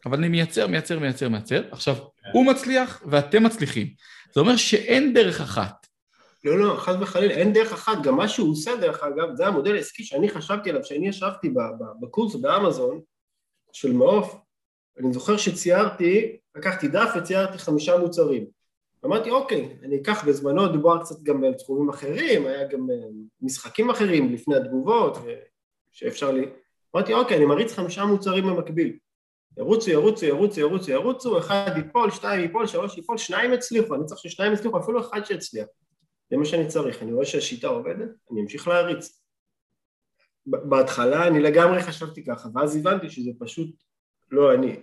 אבל אני מייצר, מייצר, מייצר, מייצר. עכשיו, הוא מצליח ואתם מצליחים. זה אומר שאין דרך אחת. לא, לא, חס וחלילה, אין דרך אחת. גם מה שהוא עושה, דרך אגב, זה המודל העסקי שאני חשבתי עליו, שאני ישבתי בקורס באמזון של מעוף, אני זוכר שציירתי, לקחתי דף וציירתי חמישה מוצרים. אמרתי, אוקיי, אני אקח בזמנו, דובר קצת גם בתחומים אחרים, היה גם משחקים אחרים לפני התגובות, שאפשר לי. אמרתי, אוקיי, אני מריץ חמישה מוצרים במקביל. ירוצו, ירוצו, ירוצו, ירוצו, ירוצו, אחד ייפול, שתיים ייפול, שלוש ייפול, שניים הצליחו, אני צריך ששניים הצליחו, אפילו אחד שהצליח. זה מה שאני צריך, אני רואה שהשיטה עובדת, אני אמשיך להריץ. בהתחלה אני לגמרי חשבתי ככה, ואז הבנתי שזה פשוט לא אני.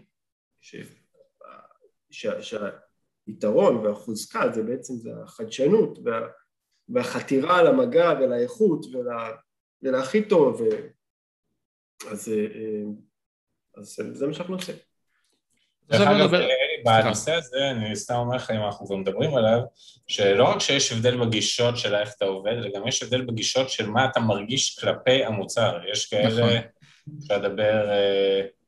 שהיתרון והחוזקה זה בעצם החדשנות, והחתירה על המגע ולאיכות ולהכי טוב, אז... אז זה מה שאנחנו עושים. בנושא הזה, אני סתם אומר לך, אם אנחנו כבר מדברים עליו, שלא רק שיש הבדל בגישות של איך אתה עובד, אלא גם יש הבדל בגישות של מה אתה מרגיש כלפי המוצר. יש כאלה, כשאדבר,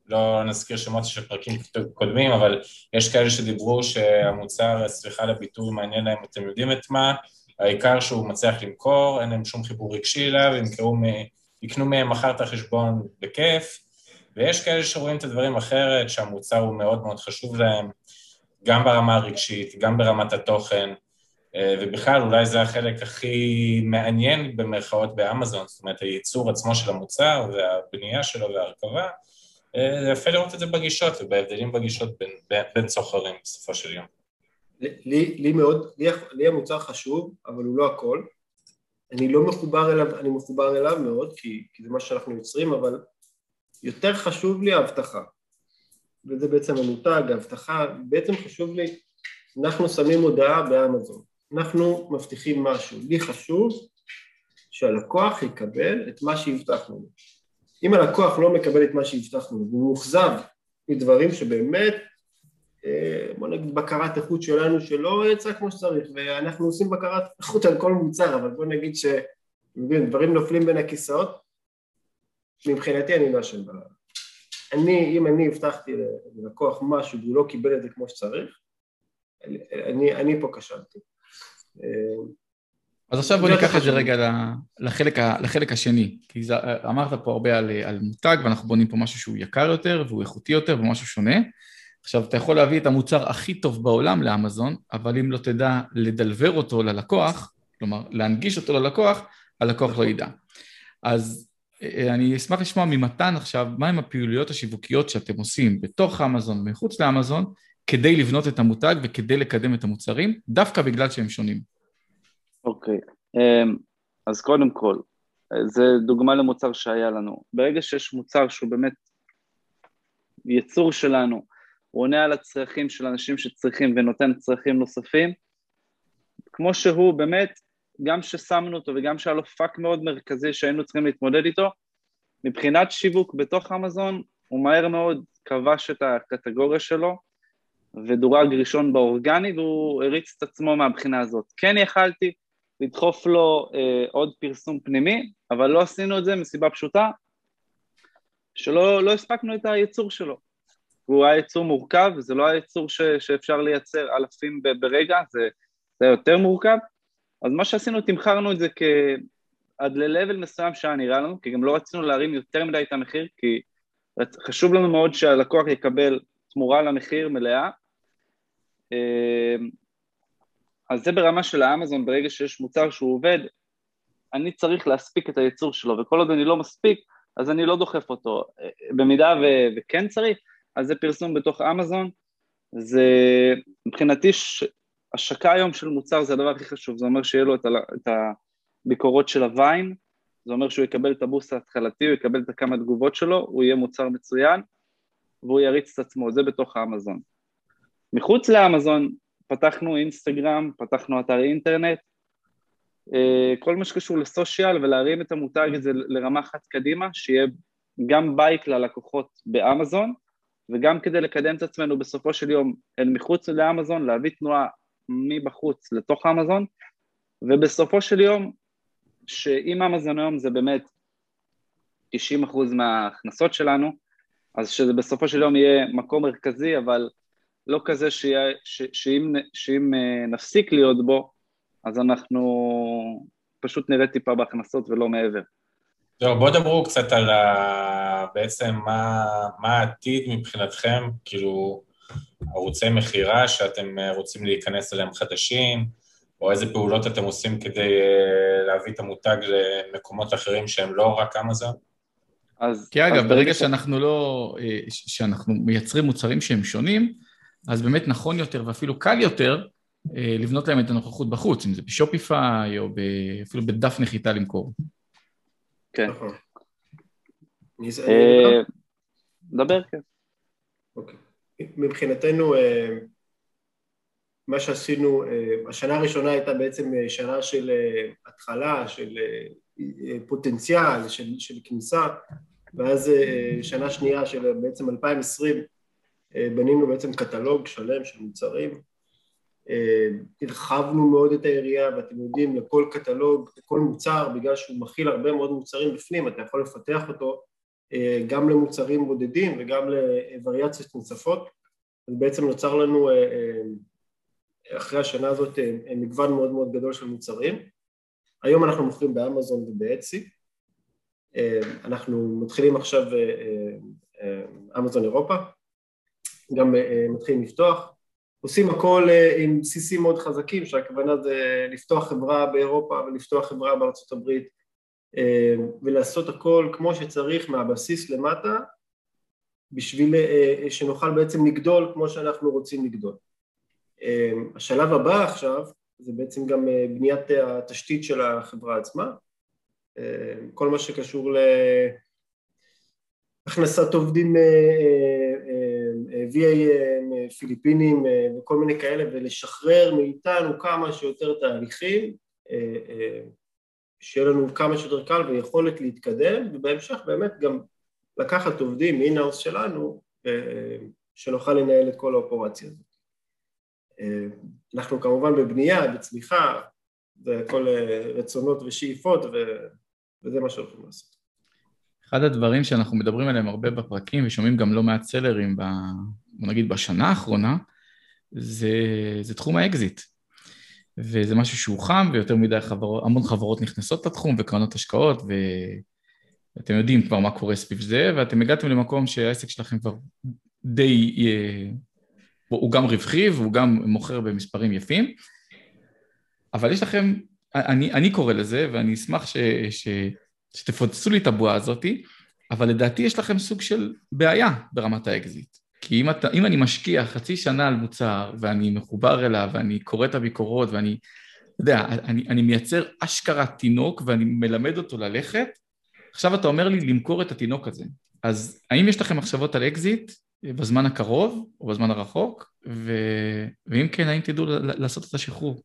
לא נזכיר שמות של פרקים קודמים, אבל יש כאלה שדיברו שהמוצר, סליחה לביטוי, מעניין להם, אתם יודעים את מה, העיקר שהוא מצליח למכור, אין להם שום חיבור רגשי אליו, יקנו מהם מחר את החשבון בכיף, ויש כאלה שרואים את הדברים אחרת, שהמוצר הוא מאוד מאוד חשוב להם, גם ברמה הרגשית, גם ברמת התוכן, ובכלל אולי זה החלק הכי מעניין במרכאות באמזון, זאת אומרת, הייצור עצמו של המוצר, והבנייה שלו וההרכבה, זה יפה לראות את זה בגישות, ובהבדלים בגישות בין, בין, בין סוחרים בסופו של יום. לי, לי מאוד, לי, לי המוצר חשוב, אבל הוא לא הכל, אני לא מחובר אליו, אני מחובר אליו מאוד, כי, כי זה מה שאנחנו יוצרים, אבל... יותר חשוב לי ההבטחה, וזה בעצם המותג, ההבטחה, בעצם חשוב לי, אנחנו שמים הודעה באמזון, אנחנו מבטיחים משהו, לי חשוב שהלקוח יקבל את מה שהבטחנו לו. אם הלקוח לא מקבל את מה שהבטחנו לו, הוא מוחזב מדברים שבאמת, בוא נגיד בקרת איכות שלנו שלא יצא כמו שצריך, ואנחנו עושים בקרת איכות על כל מוצר, אבל בוא נגיד שדברים נופלים בין הכיסאות, מבחינתי אני לא שם. אני, אם אני הבטחתי ללקוח משהו והוא לא קיבל את זה כמו שצריך, אני, אני פה קשרתי. אז עכשיו בוא ניקח את זה רגע לחלק, לחלק השני, כי אמרת פה הרבה על, על מותג, ואנחנו בונים פה משהו שהוא יקר יותר, והוא איכותי יותר, ומשהו שונה. עכשיו, אתה יכול להביא את המוצר הכי טוב בעולם לאמזון, אבל אם לא תדע לדלבר אותו ללקוח, כלומר, להנגיש אותו ללקוח, הלקוח לא ידע. אז אני אשמח לשמוע ממתן עכשיו, מהם הפעילויות השיווקיות שאתם עושים בתוך האמזון, מחוץ לאמזון, כדי לבנות את המותג וכדי לקדם את המוצרים, דווקא בגלל שהם שונים. אוקיי, אז קודם כל, זה דוגמה למוצר שהיה לנו. ברגע שיש מוצר שהוא באמת יצור שלנו, הוא עונה על הצרכים של אנשים שצריכים ונותן צרכים נוספים, כמו שהוא באמת, גם ששמנו אותו וגם שהיה לו פאק מאוד מרכזי שהיינו צריכים להתמודד איתו, מבחינת שיווק בתוך אמזון, הוא מהר מאוד כבש את הקטגוריה שלו, ודורג ראשון באורגני, והוא הריץ את עצמו מהבחינה הזאת. כן יכלתי לדחוף לו אה, עוד פרסום פנימי, אבל לא עשינו את זה מסיבה פשוטה, שלא לא הספקנו את הייצור שלו. הוא היה ייצור מורכב, זה לא היה ייצור ש, שאפשר לייצר אלפים ב, ברגע, זה, זה יותר מורכב. אז מה שעשינו, תמחרנו את זה כ... עד ל-level מסוים שהיה נראה לנו, כי גם לא רצינו להרים יותר מדי את המחיר, כי חשוב לנו מאוד שהלקוח יקבל תמורה למחיר מלאה. אז זה ברמה של האמזון, ברגע שיש מוצר שהוא עובד, אני צריך להספיק את הייצור שלו, וכל עוד אני לא מספיק, אז אני לא דוחף אותו. במידה ו- וכן צריך, אז זה פרסום בתוך אמזון. זה מבחינתי ש... השקה היום של מוצר זה הדבר הכי חשוב, זה אומר שיהיה לו את, ה... את הביקורות של הווין, זה אומר שהוא יקבל את הבוס ההתחלתי, הוא יקבל את כמה תגובות שלו, הוא יהיה מוצר מצוין, והוא יריץ את עצמו, זה בתוך האמזון. מחוץ לאמזון פתחנו אינסטגרם, פתחנו אתר אינטרנט, כל מה שקשור לסושיאל ולהרים את המותג הזה לרמה אחת קדימה, שיהיה גם בייק ללקוחות באמזון, וגם כדי לקדם את עצמנו בסופו של יום אל מחוץ לאמזון, להביא תנועה מבחוץ לתוך אמזון, ובסופו של יום, שאם אמזון היום זה באמת תשעים אחוז מההכנסות שלנו, אז שזה בסופו של יום יהיה מקום מרכזי, אבל לא כזה שיה, ש, שאם, שאם נפסיק להיות בו, אז אנחנו פשוט נראה טיפה בהכנסות ולא מעבר. טוב, בואו דברו קצת על ה... בעצם מה, מה העתיד מבחינתכם, כאילו ערוצי מחירה שאתם רוצים להיכנס אליהם חדשים, או איזה פעולות אתם עושים כדי להביא את המותג למקומות אחרים שהם לא רק אמזון? כי אגב, ברגע שאנחנו לא, שאנחנו מייצרים מוצרים שהם שונים, אז באמת נכון יותר ואפילו קל יותר לבנות להם את הנוכחות בחוץ, אם זה בשופיפיי או אפילו בדף נחיתה למכור. כן. דבר, כן. אוקיי. מבחינתנו, מה שעשינו, השנה הראשונה הייתה בעצם שנה של התחלה, של פוטנציאל, של, של כניסה, ואז שנה שנייה של בעצם אלפיים ועשרים, בנינו בעצם קטלוג שלם של מוצרים, הרחבנו מאוד את העירייה, ואתם יודעים, לכל קטלוג, לכל מוצר, בגלל שהוא מכיל הרבה מאוד מוצרים בפנים, אתה יכול לפתח אותו, גם למוצרים בודדים וגם לווריאציות נוספות, אז בעצם נוצר לנו אחרי השנה הזאת מגוון מאוד מאוד גדול של מוצרים. היום אנחנו מוכרים באמזון ובאצי, אנחנו מתחילים עכשיו אמזון אירופה, גם מתחילים לפתוח, עושים הכל עם בסיסים מאוד חזקים, שהכוונה זה לפתוח חברה באירופה ולפתוח חברה בארצות הברית, ולעשות הכל כמו שצריך מהבסיס למטה, בשביל שנוכל בעצם לגדול כמו שאנחנו רוצים לגדול. השלב הבא עכשיו, זה בעצם גם בניית התשתית של החברה עצמה, כל מה שקשור הכנסת עובדים וי איי פיליפינים וכל מיני כאלה, ולשחרר מאיתנו כמה שיותר תהליכים, שיהיה לנו כמה שיותר קל ויכולת להתקדם, ובהמשך באמת גם לקחת עובדים אינהאוס שלנו, שנוכל לנהל את כל האופרציה הזאת. אנחנו כמובן בבנייה, בצמיחה, זה כל רצונות ושאיפות, וזה מה שהולכים לעשות. אחד הדברים שאנחנו מדברים עליהם הרבה בפרקים, ושומעים גם לא מעט סלרים, בוא נגיד בשנה האחרונה, זה, זה תחום האקזיט. וזה משהו שהוא חם, ויותר מדי חברות, המון חברות נכנסות לתחום, וקרנות השקעות, ואתם יודעים כבר מה קורה סביב זה, ואתם הגעתם למקום שהעסק שלכם כבר די, הוא גם רווחי, והוא גם מוכר במספרים יפים, אבל יש לכם, אני, אני קורא לזה, ואני אשמח ש, ש, שתפוצצו לי את הבועה הזאת, אבל לדעתי יש לכם סוג של בעיה ברמת האקזיט. כי אם, אתה, אם אני משקיע חצי שנה על מוצר, ואני מחובר אליו, ואני קורא את הביקורות, ואני, יודע, אני, אני מייצר אשכרת תינוק, ואני מלמד אותו ללכת, עכשיו אתה אומר לי למכור את התינוק הזה. אז האם יש לכם מחשבות על אקזיט, בזמן הקרוב, או בזמן הרחוק, ו... ואם כן, האם תדעו לעשות את השחרור?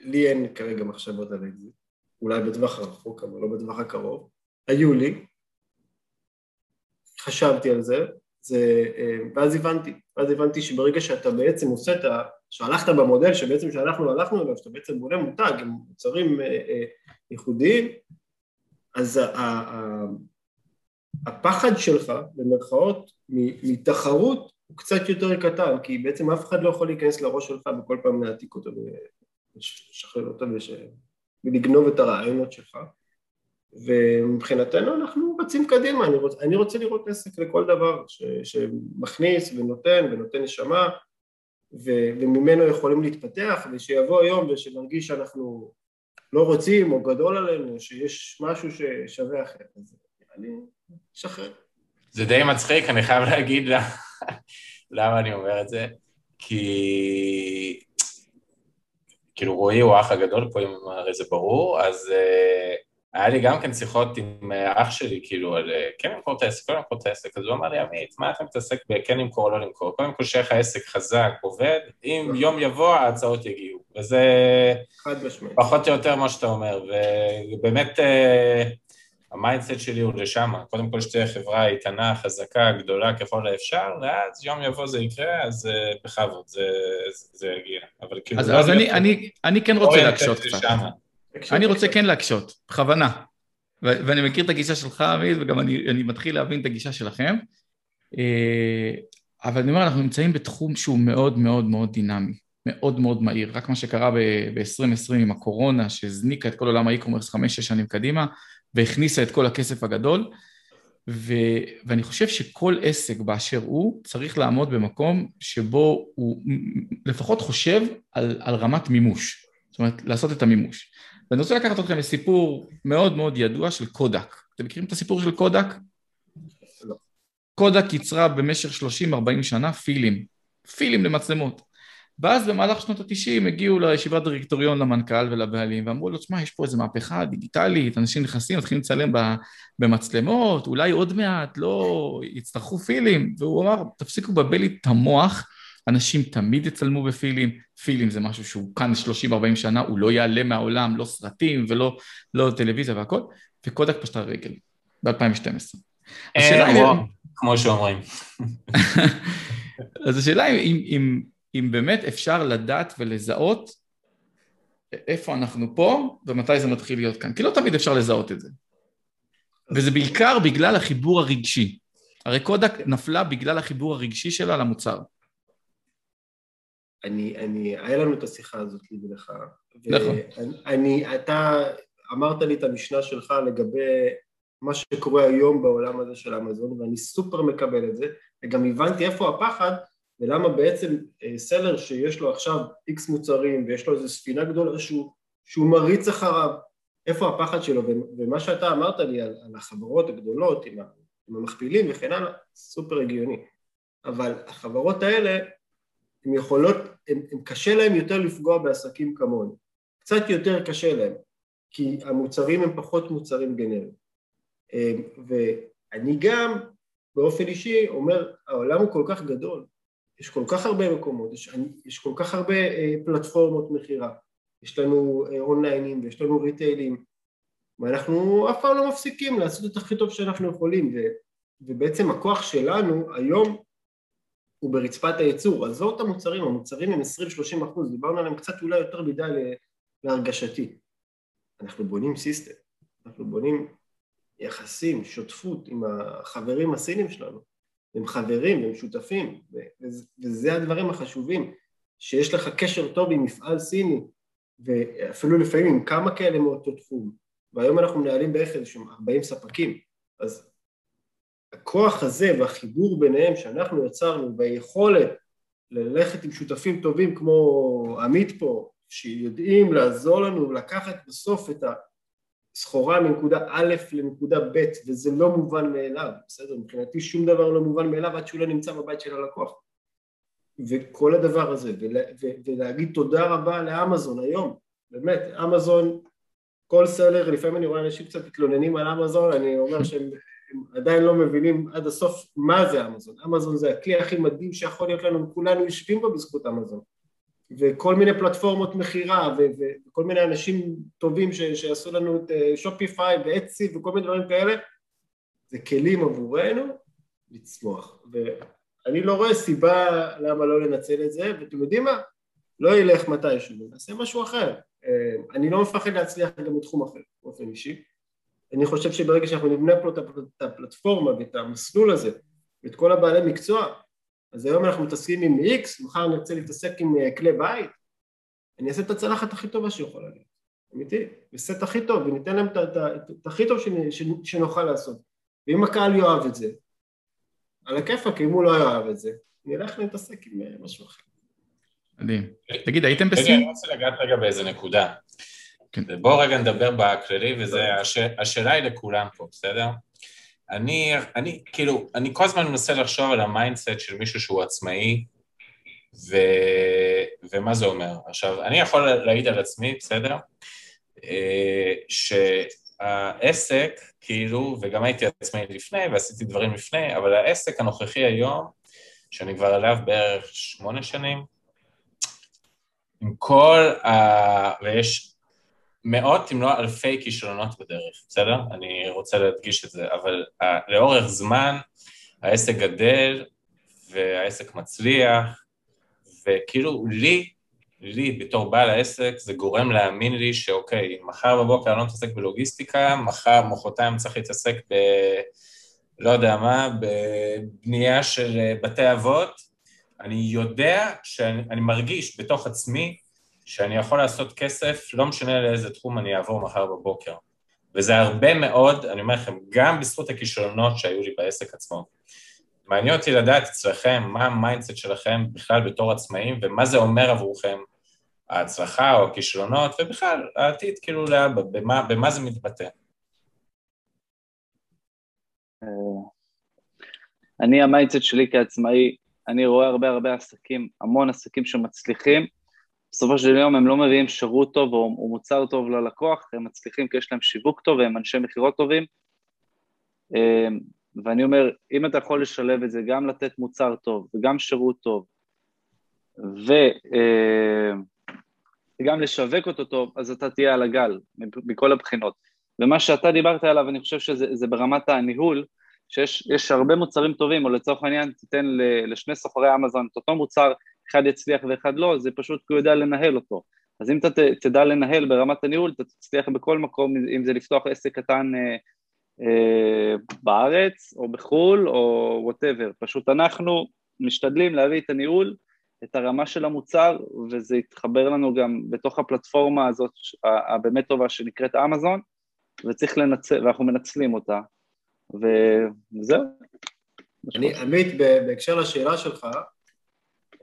לי אין כרגע מחשבות על אקזיט, אולי בטווח הרחוק, אבל לא בטווח הקרוב. היו לי, חשבתי על זה, זה... ואז הבנתי, ואז הבנתי שברגע שאתה בעצם עושה את ה... שהלכת במודל, שבעצם שאנחנו הלכנו אליו, שאתה בעצם בונה מותג, עם מוצרים ייחודיים, אז ה... הפחד שלך, במרכאות, מתחרות הוא קצת יותר קטן, כי בעצם אף אחד לא יכול להיכנס לראש שלך וכל פעם להעתיק אותו ולשחרר אותו ולגנוב את הרעיונות שלך. ומבחינתנו אנחנו רצים קדימה, אני רוצה, אני רוצה לראות עסק לכל דבר ש, שמכניס ונותן ונותן נשמה, ו, וממנו יכולים להתפתח, ושיבוא היום ושנרגיש שאנחנו לא רוצים או גדול עלינו, שיש משהו ששווה אחר. אז אני... שחרר. זה די מצחיק, אני חייב להגיד למה, למה אני אומר את זה, כי כאילו רועי הוא האח הגדול פה, אם הרי זה ברור, אז אה, היה לי גם כן שיחות עם האח שלי, כאילו על כן למכור את העסק, לא למכור את העסק, אז הוא אמר לי, עמית, מה אתה מתעסק בכן למכור או לא למכור? קודם כל שייך העסק חזק, עובד, אם יום יבוא ההצעות יגיעו, וזה פחות או יותר מה שאתה אומר, ובאמת... אה, המיינדסט שלי הוא לשם, קודם כל שתהיה חברה איתנה, חזקה, גדולה ככל האפשר, ואז יום יבוא זה יקרה, אז בכבוד, זה, זה, זה יגיע. אבל כאילו... אז, אז אני, יפה... אני, אני כן רוצה להקשות קצת. אני רוצה כן להקשות, בכוונה. ו- ואני מכיר את הגישה שלך, עמית, וגם אני, אני מתחיל להבין את הגישה שלכם. אבל אני אומר, אנחנו נמצאים בתחום שהוא מאוד מאוד מאוד דינמי, מאוד מאוד מהיר. רק מה שקרה ב-עשרים עשרים עם הקורונה, שזניקה את כל עולם האי-קומרס חמש שש שנים קדימה, והכניסה את כל הכסף הגדול, ו... ואני חושב שכל עסק באשר הוא צריך לעמוד במקום שבו הוא לפחות חושב על, על רמת מימוש, זאת אומרת, לעשות את המימוש. ואני רוצה לקחת אתכם לסיפור מאוד מאוד ידוע של קודק. אתם מכירים את הסיפור של קודק? לא. קודק יצרה במשך שלושים ארבעים שנה פילים, פילים למצלמות. ואז במהלך שנות ה-תשעים הגיעו לישיבת דירקטוריון למנכ"ל ולבעלים, ואמרו לו, תשמע, יש פה איזו מהפכה דיגיטלית, אנשים נכנסים, מתחילים לצלם במצלמות, אולי עוד מעט לא יצטרכו פילים, והוא אמר, תפסיקו בבלי את המוח, אנשים תמיד יצלמו בפילים, פילים זה משהו שהוא כאן שלושים ארבעים שנה, הוא לא יעלה מהעולם, לא סרטים ולא לא טלוויזיה והכל, וקודק פשטה רגל, ב-אלפיים ושתים עשרה. כמו שאומרים. אז השאלה אם... אם באמת אפשר לדעת ולזהות איפה אנחנו פה ומתי זה מתחיל להיות כאן. כי לא תמיד אפשר לזהות את זה. וזה בעיקר בגלל החיבור הרגשי. הרי קודק נפלה בגלל החיבור הרגשי שלה למוצר. אני, אני, היה לנו את השיחה הזאת לי ולך. נכון. אני, אתה אמרת לי את המשנה שלך לגבי מה שקורה היום בעולם הזה של אמזון, ואני סופר מקבל את זה, וגם הבנתי איפה הפחד, ולמה בעצם סלר שיש לו עכשיו איקס מוצרים, ויש לו איזו ספינה גדולה שהוא, שהוא מריץ אחריו, איפה הפחד שלו, ומה שאתה אמרת לי על, על החברות הגדולות, עם, עם המכפילים וכן הלאה, סופר הגיוני. אבל החברות האלה, הן יכולות, הן קשה להם יותר לפגוע בעסקים כמוני, קצת יותר קשה להם, כי המוצרים הם פחות מוצרים גנריים. ואני גם באופן אישי אומר, העולם הוא כל כך גדול, יש כל כך הרבה מקומות, יש, יש כל כך הרבה פלטפורמות מחירה, יש לנו אונליינים ויש לנו ריטיילים, ואנחנו אף פעם לא מפסיקים לעשות את הכי טוב שאנחנו יכולים, ו, ובעצם הכוח שלנו היום הוא ברצפת הייצור, אז זאת המוצרים, המוצרים הם עשרים שלושים אחוז, דיברנו עליהם קצת אולי יותר מדי להרגשתי. אנחנו בונים סיסטם, אנחנו בונים יחסים, שותפות עם החברים הסינים שלנו, הם חברים, הם שותפים, וזה הדברים החשובים, שיש לך קשר טוב עם מפעל סיני, ואפילו לפעמים עם כמה כאלה מאותו תחום, והיום אנחנו מנהלים בערך איזשהם ארבעים ספקים, אז הכוח הזה והחיבור ביניהם שאנחנו יצרנו ביכולת ללכת עם שותפים טובים כמו עמית פה, שיודעים לעזור לנו ולקחת בסוף את הסחורה מנקודה א' לנקודה ב', וזה לא מובן מאליו, בסדר? מבחינתי שום דבר לא מובן מאליו עד שהוא לא נמצא בבית של הלקוח. וכל הדבר הזה, ולה, ולהגיד תודה רבה לאמזון היום, באמת, אמזון, כל סלר, לפעמים אני רואה אנשים קצת מתלוננים על אמזון, אני אומר שהם... הם עדיין לא מבינים עד הסוף מה זה אמזון. אמזון זה הכלי הכי מדהים שיכול להיות לנו, כולנו יושבים בו בזכות אמזון. וכל מיני פלטפורמות מחירה, וכל מיני אנשים טובים שעשו לנו את שופיפיי ואצי וכל מיני דברים כאלה, זה כלים עבורנו לצמוח. ואני לא רואה סיבה למה לא לנצל את זה, ואתם יודעים מה? לא ילך מתישהו, נעשה משהו אחר. אני לא מפחד להצליח גם בתחום אחר, באופן אישי. אני חושב שברגע שאנחנו נבנה פה את הפלטפורמה ואת המסלול הזה, ואת כל הבעלי מקצוע, אז היום אנחנו מתעסקים עם X, מחר נרצה להתעסק עם כלי בית, אני אעשה את הצלחת הכי טובה שיכולה להיות, אמיתי, ועשה את הכי טוב, וניתן להם את הכי טוב שנוכל לעשות. ואם הקהל יאהב את זה, על הכיפאק, אם הוא לא יאהב את זה, נלך להתעסק עם משהו אחר. מדהים. תגיד, הייתם בסין? רגע, אני רוצה לגעת רגע באיזה נקודה. בואו רגע נדבר בכללי, וזו השאלה היא לכולם פה, בסדר? אני, אני, כאילו, אני כל הזמן מנסה לחשוב על המיינדסט של מישהו שהוא עצמאי, ו, ומה זה אומר? עכשיו, אני יכול להעיד על עצמי, בסדר? שהעסק, כאילו, וגם הייתי עצמאי לפני, ועשיתי דברים לפני, אבל העסק הנוכחי היום, שאני כבר עליו בערך שמונה שנים, עם כל ה... ויש... מאות, אם לא אלפי כישלונות בדרך, בסדר? אני רוצה להדגיש את זה, אבל לאורך זמן העסק גדל והעסק מצליח, וכאילו לי, לי בתור בעל העסק, זה גורם להאמין לי שאוקיי, מחר בבוקר אני לא מתעסק בלוגיסטיקה, מחר מחרתיים צריך להתעסק ב... לא יודע מה, בבנייה של בתי אבות, אני יודע שאני אני מרגיש בתוך עצמי, שאני יכול לעשות כסף, לא משנה לאיזה תחום אני אעבור מחר בבוקר. וזה הרבה מאוד, אני אומר לכם, גם בזכות הכישלונות שהיו לי בעסק עצמו. מעניין אותי לדעת אצלכם, מה המיינדסט שלכם בכלל בתור עצמאים, ומה זה אומר עבורכם, ההצלחה או הכישלונות, ובכלל העתיד, כאילו, במה, במה זה מתבטא. אני, המיינדסט שלי כעצמאי, אני רואה הרבה הרבה עסקים, המון עסקים שמצליחים, בסופו של יום הם לא מביאים שירות טוב או מוצר טוב ללקוח, הם מצליחים כי יש להם שיווק טוב והם אנשי מחירות טובים, ואני אומר, אם אתה יכול לשלב את זה, גם לתת מוצר טוב וגם שירות טוב, וגם לשווק אותו טוב, אז אתה תהיה על הגל, מכל הבחינות. ומה שאתה דיברת עליו, אני חושב שזה ברמת הניהול, שיש הרבה מוצרים טובים, או לצורך העניין תיתן לשני סוחרי אמזון את אותו מוצר, אחד יצליח ואחד לא, זה פשוט כי הוא יודע לנהל אותו. אז אם אתה תדע לנהל ברמת הניהול, אתה תצליח בכל מקום, אם זה לפתוח עסק קטן אה, אה, בארץ, או בחול, או whatever. פשוט אנחנו משתדלים להביא את הניהול, את הרמה של המוצר, וזה יתחבר לנו גם בתוך הפלטפורמה הזאת, הבאמת טובה שנקראת אמזון, וצריך לנצל, ואנחנו מנצלים אותה. וזהו. אני, עמית, בהקשר לשאלה שלך,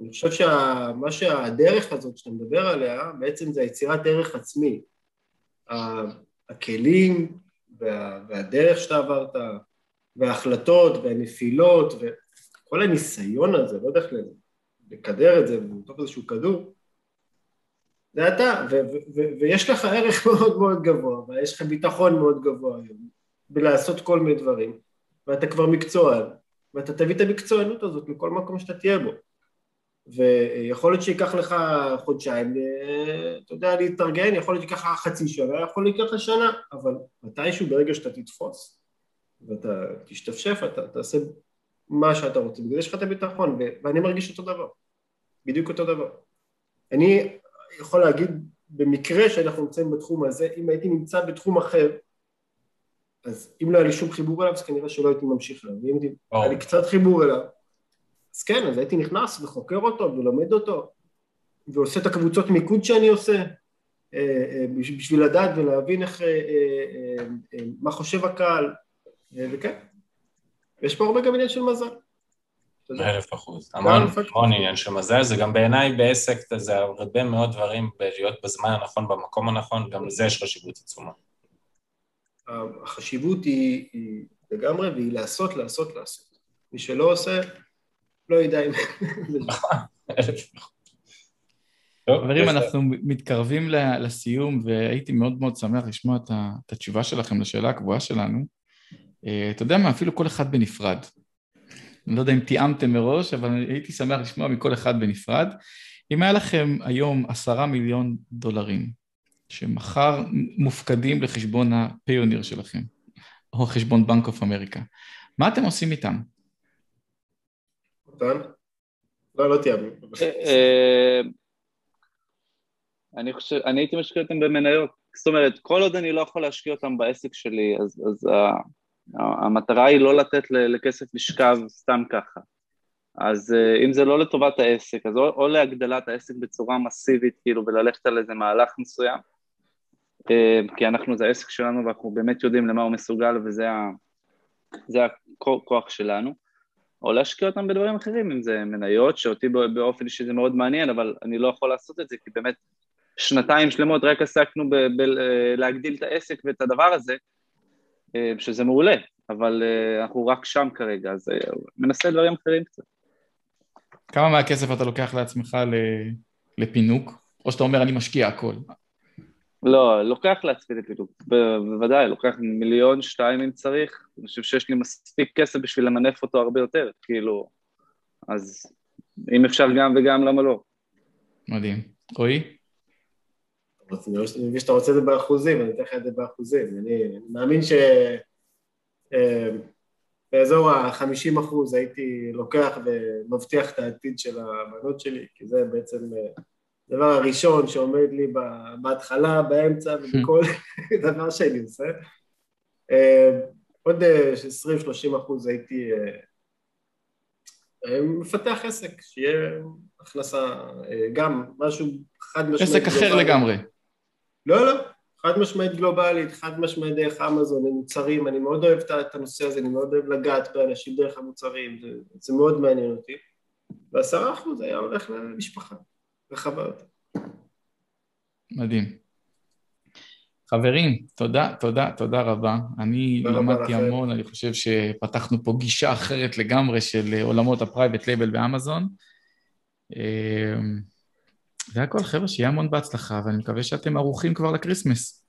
אני חושב שמה שהדרך הזאת שאתה מדבר עליה, בעצם זה היצירת ערך עצמי. הכלים והדרך שאתה עברת, וההחלטות והנפילות, וכל הניסיון הזה, לא יודע איך לקדר את זה, ומתוך איזשהו כדור, זה אתה, ויש לך ערך מאוד מאוד גבוה, ויש לך ביטחון מאוד גבוה היום. בלעשות כל מיני דברים, ואתה כבר מקצוען, ואתה תביא את המקצוענות הזאת מכל מקום שאתה תהיה בו. ויכול להיות שיקח לך חודשיים, אתה יודע, להתארגן, יכול להיות שיקח לך חצי שנה, יכול להיות שיקח לך שנה, אבל מתישהו ברגע שאתה תתפוס, ואתה תשתפשף, אתה תעשה מה שאתה רוצה, בגלל יש לך את הביטחון, ואני מרגיש אותו דבר, בדיוק אותו דבר. אני יכול להגיד, במקרה שאנחנו נמצאים בתחום הזה, אם הייתי נמצא בתחום אחר, אז אם לא היה לי שום חיבור אליו, אז כנראה שלא הייתי ממשיך אליו, ואם היה לי קצת חיבור אליו, אז כן, אז הייתי נכנס וחוקר אותו ולומד אותו, ועושה את הקבוצות מיקוד שאני עושה, בשביל לדעת ולהבין איך, מה חושב הקהל, וכן. יש פה הרבה גם עניין של מזל. אלף אחוז. המון, המון עניין של מזל, זה גם בעיניי בעסק, זה הרבה מאוד דברים בלהיות בזמן הנכון, במקום הנכון, גם לזה יש חשיבות עצומה. החשיבות היא לגמרי, והיא לעשות, לעשות, לעשות. מי שלא עושה, לא יודע אם... חברים, אנחנו מתקרבים לסיום, והייתי מאוד מאוד שמח לשמוע את התשובה שלכם לשאלה הקבועה שלנו. אתה יודע מה, אפילו כל אחד בנפרד. אני לא יודע אם תיאמתם מראש, אבל הייתי שמח לשמוע מכל אחד בנפרד. אם היה לכם היום עשרה מיליון דולרים, שמחר מופקדים לחשבון הפיוניר שלכם, או חשבון בנק אוף אמריקה, מה אתם עושים איתם? מתן? לא, לא תיאמנו. אני חושב, אני הייתי משקיע אותם במניות, זאת אומרת, כל עוד אני לא יכול להשקיע אותם בעסק שלי, אז המטרה היא לא לתת לכסף לשכב סתם ככה. אז אם זה לא לטובת העסק, אז או להגדלת העסק בצורה מסיבית, כאילו, וללכת על איזה מהלך מסוים, כי אנחנו, זה העסק שלנו, ואנחנו באמת יודעים למה הוא מסוגל, וזה הכוח שלנו, או להשקיע אותם בדברים אחרים, אם זה מניות, שאותי באופן שזה מאוד מעניין, אבל אני לא יכול לעשות את זה, כי באמת שנתיים שלמות רק עסקנו בלהגדיל את העסק ואת הדבר הזה, שזה מעולה, אבל אנחנו רק שם כרגע, אז מנסה דברים אחרים קצת. כמה מהכסף אתה לוקח לעצמך לפינוק? או שאתה אומר, אני משקיע הכל? לא, לוקח לעצמי לפינוק, בוודאי, לוקח מיליון, שתיים אם צריך, אני חושב שיש לי מספיק כסף בשביל למנף אותו הרבה יותר, כאילו, אז אם אפשר גם וגם, למה לא? מדהים. רועי? אני מבין שאתה רוצה את זה באחוזים, אני אתן לך את זה באחוזים, אני מאמין שבאזור ה-חמישים אחוז הייתי לוקח ומבטיח את העתיד של הבנות שלי, כי זה בעצם הדבר הראשון שעומד לי בהתחלה, באמצע ובכל דבר שאני עושה. עוד עשרים שלושים אחוז הייתי מפתח עסק, שיהיה הכנסה גם משהו חד משמעית. עסק אחר לגמרי. לא, לא, חד משמעית גלובלית, חד משמעית דרך אמזון, מוצרים, אני מאוד אוהב את הנושא הזה, אני מאוד אוהב לגעת באנשים דרך המוצרים, זה, זה מאוד מעניין אותי, ועשרה אחוז היה הולך למשפחה, רחבה אותה. מדהים. חברים, תודה, תודה, תודה רבה, אני למדתי המון, אני חושב שפתחנו פה גישה אחרת לגמרי של עולמות הפרייבט לייבל באמזון, זה הכל, חבר'ה, שיהיה המון בהצלחה, ואני מקווה שאתם ערוכים כבר לקריסמס.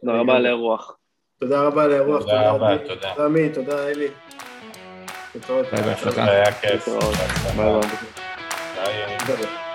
תודה רבה על האירוח. תודה רבה על האירוח. תודה רבה, תודה. תודה עמית, תודה אלי. תודה רבה, תודה. היה כיף. תודה רבה. תודה רבה.